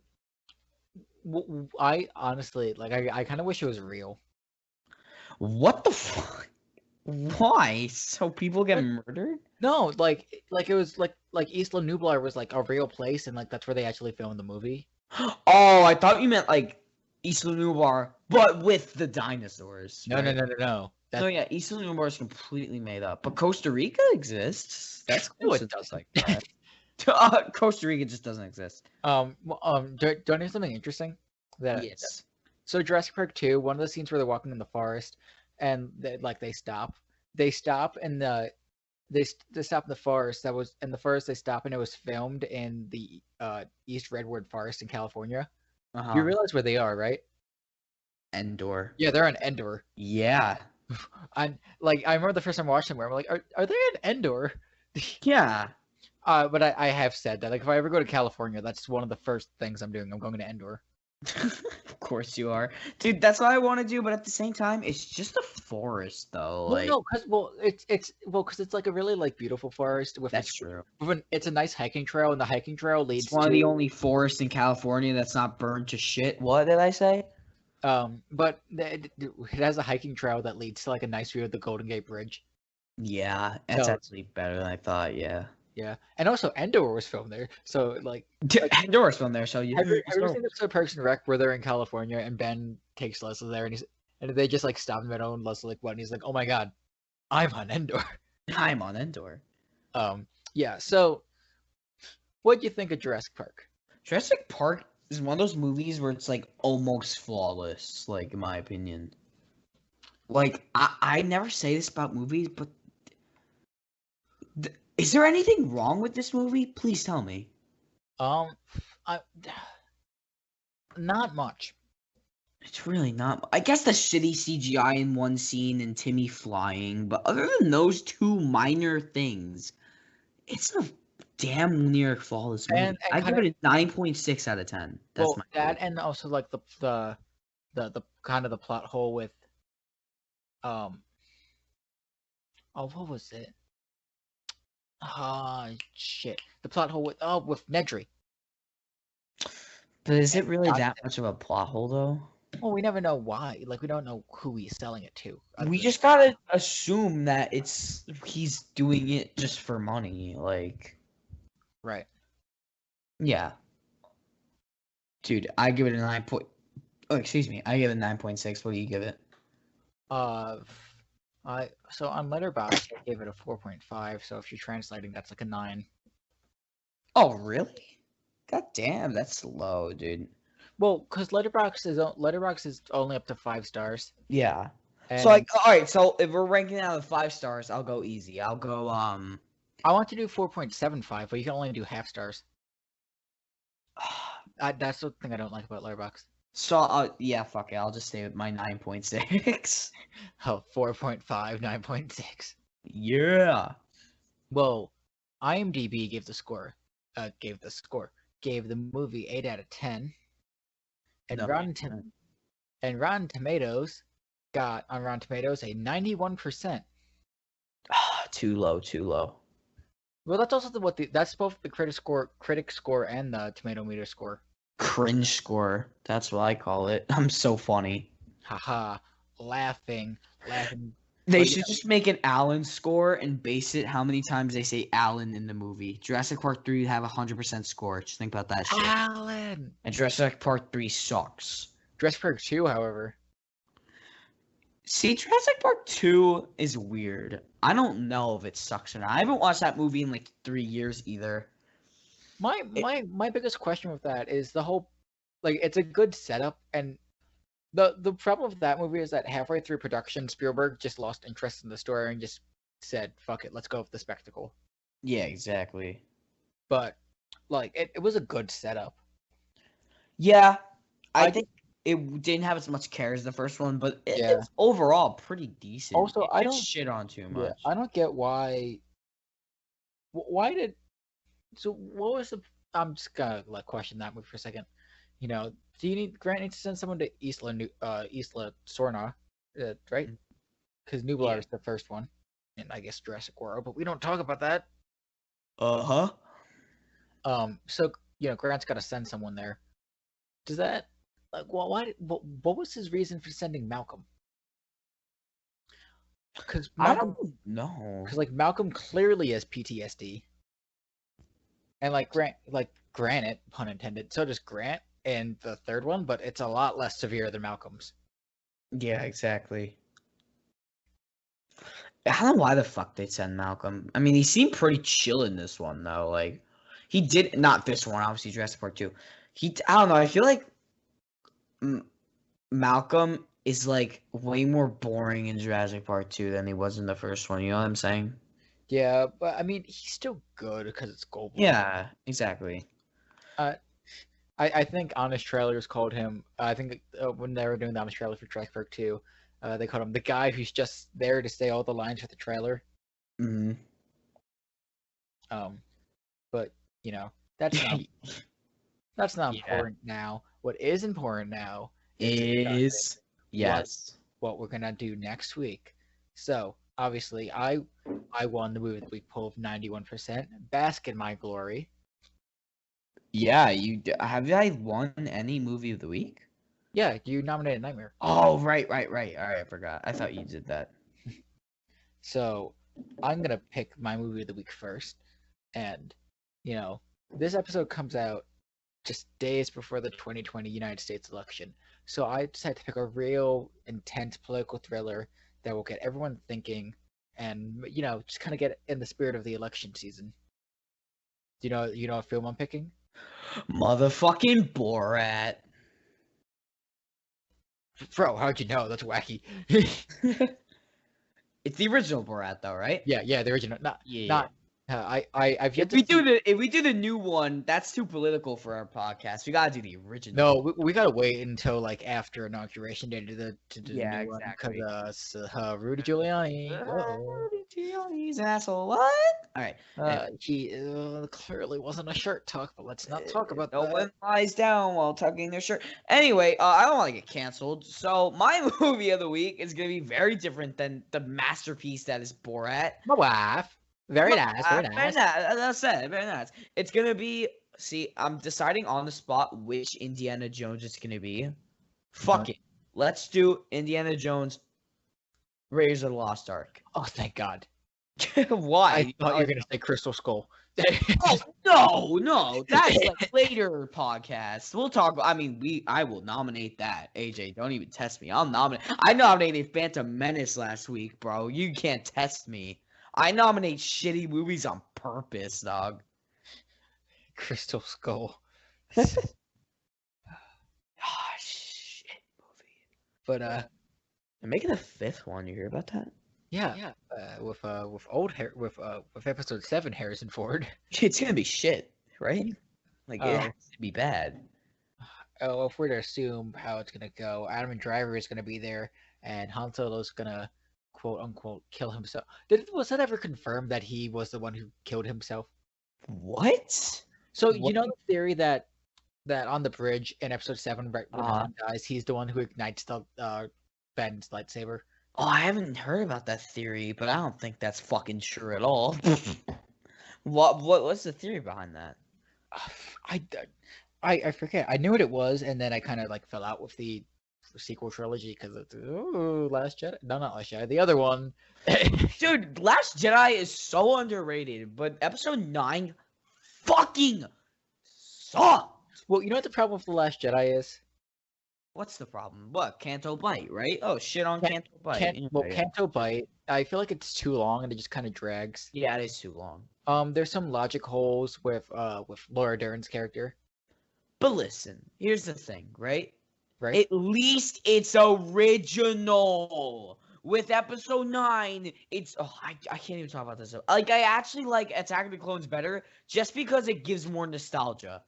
I honestly, like, I, I kind of wish it was real. What the fuck? Why? So people get like, murdered? No, like, like it was, like, like Isla Nublar was, like, a real place, and, like, that's where they actually filmed the movie. Oh, I thought you meant, like, Isla Nublar, but with the dinosaurs. No, right? no, no, no, no. That's... So, yeah, Isla Nublar is completely made up. But Costa Rica exists. That's cool. It does like that. Uh, Costa Rica just doesn't exist. Um, um, do, do I know something interesting? That, yes. So Jurassic Park two, one of the scenes where they're walking in the forest, and they, like they stop, they stop in the, they they stop in the forest. That was in the forest. They stop, and it was filmed in the uh East Redwood Forest in California. Uh-huh. You realize where they are, right? Endor. Yeah, they're on Endor. Yeah. I like I remember the first time I watched them where I'm like, are are they in Endor? Yeah. Uh, but I, I have said that. Like, if I ever go to California, that's one of the first things I'm doing. I'm going to Endor. Of course you are. Dude, that's what I want to do, but at the same time, it's just a forest, though. Well, like... no, because well, it's, it's, well, it's, like, a really, like, beautiful forest. With that's a, true. With an, it's a nice hiking trail, and the hiking trail leads to... It's one to... of the only forests in California that's not burned to shit. What did I say? Um, But it, it has a hiking trail that leads to, like, a nice view of the Golden Gate Bridge. Yeah, that's so... actually better than I thought, yeah. Yeah, and also Endor was filmed there, so like, like Endor was filmed there. So you have you ever seen the episode of Parks and Rec where they're in California and Ben takes Leslie there, and he's and they just like stop him at home, Leslie like what, and he's like, oh my god, I'm on Endor. I'm on Endor. Um, yeah. So, what do you think of Jurassic Park? Jurassic Park is one of those movies where it's like almost flawless, like in my opinion. Like I, I never say this about movies, but. Th- Is there anything wrong with this movie? Please tell me. Um, I, not much. It's really not. I guess the shitty C G I in one scene and Timmy flying, but other than those two minor things, it's a damn near flawless movie. And, and I give of, it a nine point six out of ten. That's well, my that favorite. And also like the, the the the kind of the plot hole with um. Oh, what was it? Ah, oh, shit. The plot hole with, oh, with Nedry. But is it really that it. much of a plot hole, though? Well, we never know why. Like, we don't know who he's selling it to. We just gotta assume that it's, he's doing it just for money, like. Right. Yeah. Dude, I give it a nine point, oh, excuse me, I give it a nine point six. What do you give it? Uh... Uh, so on Letterboxd, I gave it a four point five, so if you're translating, that's like a nine. Oh, really? God damn, that's low, dude. Well, because Letterboxd is, Letterboxd is only up to five stars. Yeah. And so, like, alright, so if we're ranking out of five stars, I'll go easy. I'll go, um... I want to do four point seven five, but you can only do half stars. I, that's the thing I don't like about Letterboxd. So, uh, yeah, fuck it, I'll just stay with my nine point six. Oh, four point five, nine point six. Yeah! Well, IMDb gave the score, uh, gave the score, gave the movie eight out of ten. And, no, Rotten, to- and Rotten Tomatoes got, on Rotten Tomatoes, a ninety-one percent. Ah, too low, too low. Well, that's also the, what the, that's both the critic score, critic score and the tomato meter score. Cringe score. That's what I call it. I'm so funny. Haha. Laughing. Laughing. They should just make an Alan score and base it how many times they say Alan in the movie. Jurassic Park three have a one hundred percent score. Just think about that shit. Alan! And Jurassic Park three sucks. Jurassic Park two, however. See, Jurassic Park two is weird. I don't know if it sucks or not. I haven't watched that movie in like three years either. My my it, my biggest question with that is the whole, like, it's a good setup, and the the problem with that movie is that halfway through production, Spielberg just lost interest in the story and just said, "Fuck it, let's go with the spectacle." Yeah, exactly. But like, it, it was a good setup. Yeah, I, I think it didn't have as much care as the first one, but it, yeah. It's overall pretty decent. Also, it I don't shit on too much. Yeah, I don't get why. Why did. So what was the? I'm just gonna like question that movie for a second. you know, do you need Grant needs to send someone to Isla uh, Isla Sorna, uh, right? Because Nublar yeah. is the first one, and I guess Jurassic World, but we don't talk about that. Uh huh. Um. So you know, Grant's got to send someone there. Does that? Like, well, why? What, what was his reason for sending Malcolm? Because Malcolm, I don't know. Because like Malcolm clearly has P T S D, and like Grant, like granted, pun intended. So does Grant and the third one, but it's a lot less severe than Malcolm's. Yeah, exactly. I don't know why the fuck they send Malcolm. I mean, he seemed pretty chill in this one though. Like, he did not this one. Obviously, Jurassic Park two. He, I don't know. I feel like M- Malcolm is like way more boring in Jurassic Park two than he was in the first one. You know what I'm saying? Yeah, but I mean, he's still good because it's Goldblum. Yeah, exactly. Uh, I I think Honest Trailers called him. I think uh, when they were doing the Honest Trailer for Jurassic Park two, uh, they called him the guy who's just there to say all the lines for the trailer. Hmm. Um, but you know that's not that's not yeah. important now. What is important now is, is yes what, what we're gonna do next week. So obviously, I I won the movie of the week poll of ninety-one percent. Bask in my glory. Yeah, you have I won any movie of the week? Yeah, you nominated Nightmare. Oh right, right, right. All right, I forgot. I thought you did that. So I'm gonna pick my movie of the week first, and you know this episode comes out just days before the twenty twenty United States election. So I decided to pick a real intense political thriller that will get everyone thinking and, you know, just kind of get in the spirit of the election season. Do you know, you know what film I'm picking? Motherfucking Borat. Bro, how'd you know? That's wacky. It's the original Borat, though, right? Yeah, yeah, the original. Not, yeah. not. Uh, I, I, I've yet if to we see... do the if we do the new one, that's too political for our podcast. We gotta do the original. No, we, we gotta wait until like after inauguration day to do the to do yeah, the new exactly. one because uh, uh, Rudy Giuliani, uh, Rudy Giuliani's asshole. What? All right, uh, uh, he uh, clearly wasn't a shirt tuck, but let's not talk about no that. No one lies down while tucking their shirt. Anyway, uh, I don't want to get canceled, so my movie of the week is gonna be very different than the masterpiece that is Borat. My wife. Very nice, very nice. Very nice. That's it. Very nice. It's gonna be. See, I'm deciding on the spot which Indiana Jones it's gonna be. Fuck uh-huh. it. Let's do Indiana Jones. Raiders of the Lost Ark. Oh, thank God. Why? I thought you were gonna say Crystal Skull. Oh no, no, that's like later podcast. We'll talk. About, I mean, we. I will nominate that. A J, don't even test me. I'll nominate. I nominated Phantom Menace last week, bro. You can't test me. I nominate shitty movies on purpose, dog. Crystal Skull. Ah, oh, shit movie. But uh, they're making a fifth one. You hear about that? Yeah, yeah. Uh, with uh, with old hair, with uh, with episode seven Harrison Ford. It's gonna be shit, right? Like uh, it's gonna be bad. Oh, if we're to assume how it's gonna go, Adam Driver is gonna be there, and Han Solo's gonna. "Quote unquote," kill himself. Did was that ever confirmed that he was the one who killed himself? What? So what? You know the theory that that on the bridge in episode seven, right when uh, he dies, he's the one who ignites the uh, Ben's lightsaber. Oh, I haven't heard about that theory, but I don't think that's fucking true at all. what what what's the theory behind that? I, I I forget. I knew what it was, and then I kind of like fell out with the. Sequel trilogy because it's ooh, Last Jedi. No, not Last Jedi. The other one, dude. Last Jedi is so underrated, but Episode Nine fucking sucked. Well, you know what the problem with the Last Jedi is? What's the problem? What Canto Bight, right? Oh shit on Can- Canto Bight. Can- well, Canto Bight. I feel like it's too long and it just kind of drags. Yeah, it is too long. Um, there's some logic holes with uh with Laura Dern's character. But listen, here's the thing, right? Right? At least it's original. With episode nine, it's oh, I I can't even talk about this. Like I actually like Attack of the Clones better, just because it gives more nostalgia.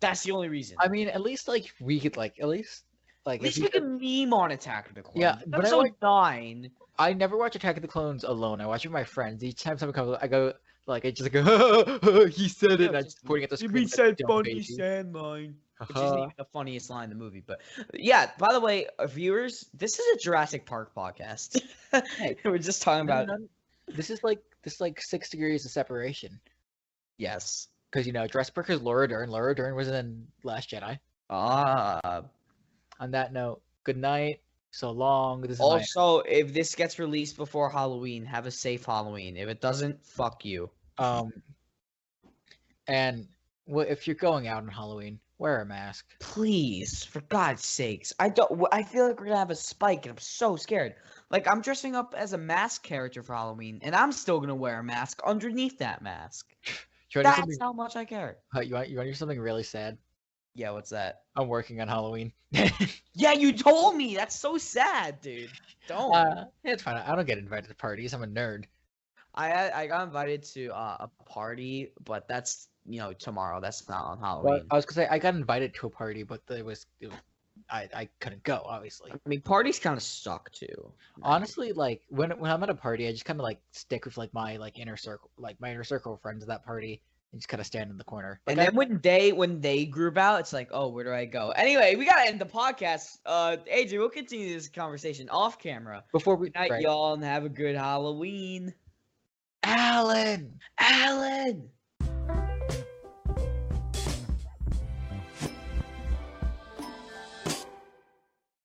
That's the only reason. I mean, at least like we could like at least like at least we could meme on Attack of the Clones. Yeah, but episode I like, nine. I never watch Attack of the Clones alone. I watch it with my friends. Each time someone comes, I go like I just go. Like, he said it. And I'm just pointing at the screen. He said, "Funny sand mine." Which isn't even the funniest line in the movie, but yeah. By the way, viewers, this is a Jurassic Park podcast. We're just talking about no, no, no. this is like this is like six degrees of separation. Yes, because you know Jurassic Park is Laura Dern. Laura Dern was in Last Jedi. Ah. On that note, good night. So long. This is also, my... if this gets released before Halloween, have a safe Halloween. If it doesn't, fuck you. Um. And well, if you're going out on Halloween, wear a mask. Please, for God's sakes. I don't. I feel like we're gonna have a spike, and I'm so scared. Like, I'm dressing up as a mask character for Halloween, and I'm still gonna wear a mask underneath that mask. That's how much I care. Uh, you want you want to hear something really sad? Yeah, what's that? I'm working on Halloween. Yeah, you told me. That's so sad, dude. Don't. Uh, it's fine. I don't get invited to parties. I'm a nerd. I I got invited to uh, a party, but that's. You know, tomorrow. That's not on Halloween. Well, I was gonna say I got invited to a party, but it was, it was I I couldn't go. Obviously, I mean, parties kind of suck too. Honestly, like when when I'm at a party, I just kind of like stick with like my like inner circle, like my inner circle of friends at that party, and just kind of stand in the corner. Like, and then I, when they when they group out, it's like, oh, where do I go? Anyway, we gotta end the podcast. Uh, A J, we'll continue this conversation off camera. Before we night, right. y'all, and have a good Halloween. Alan, Alan.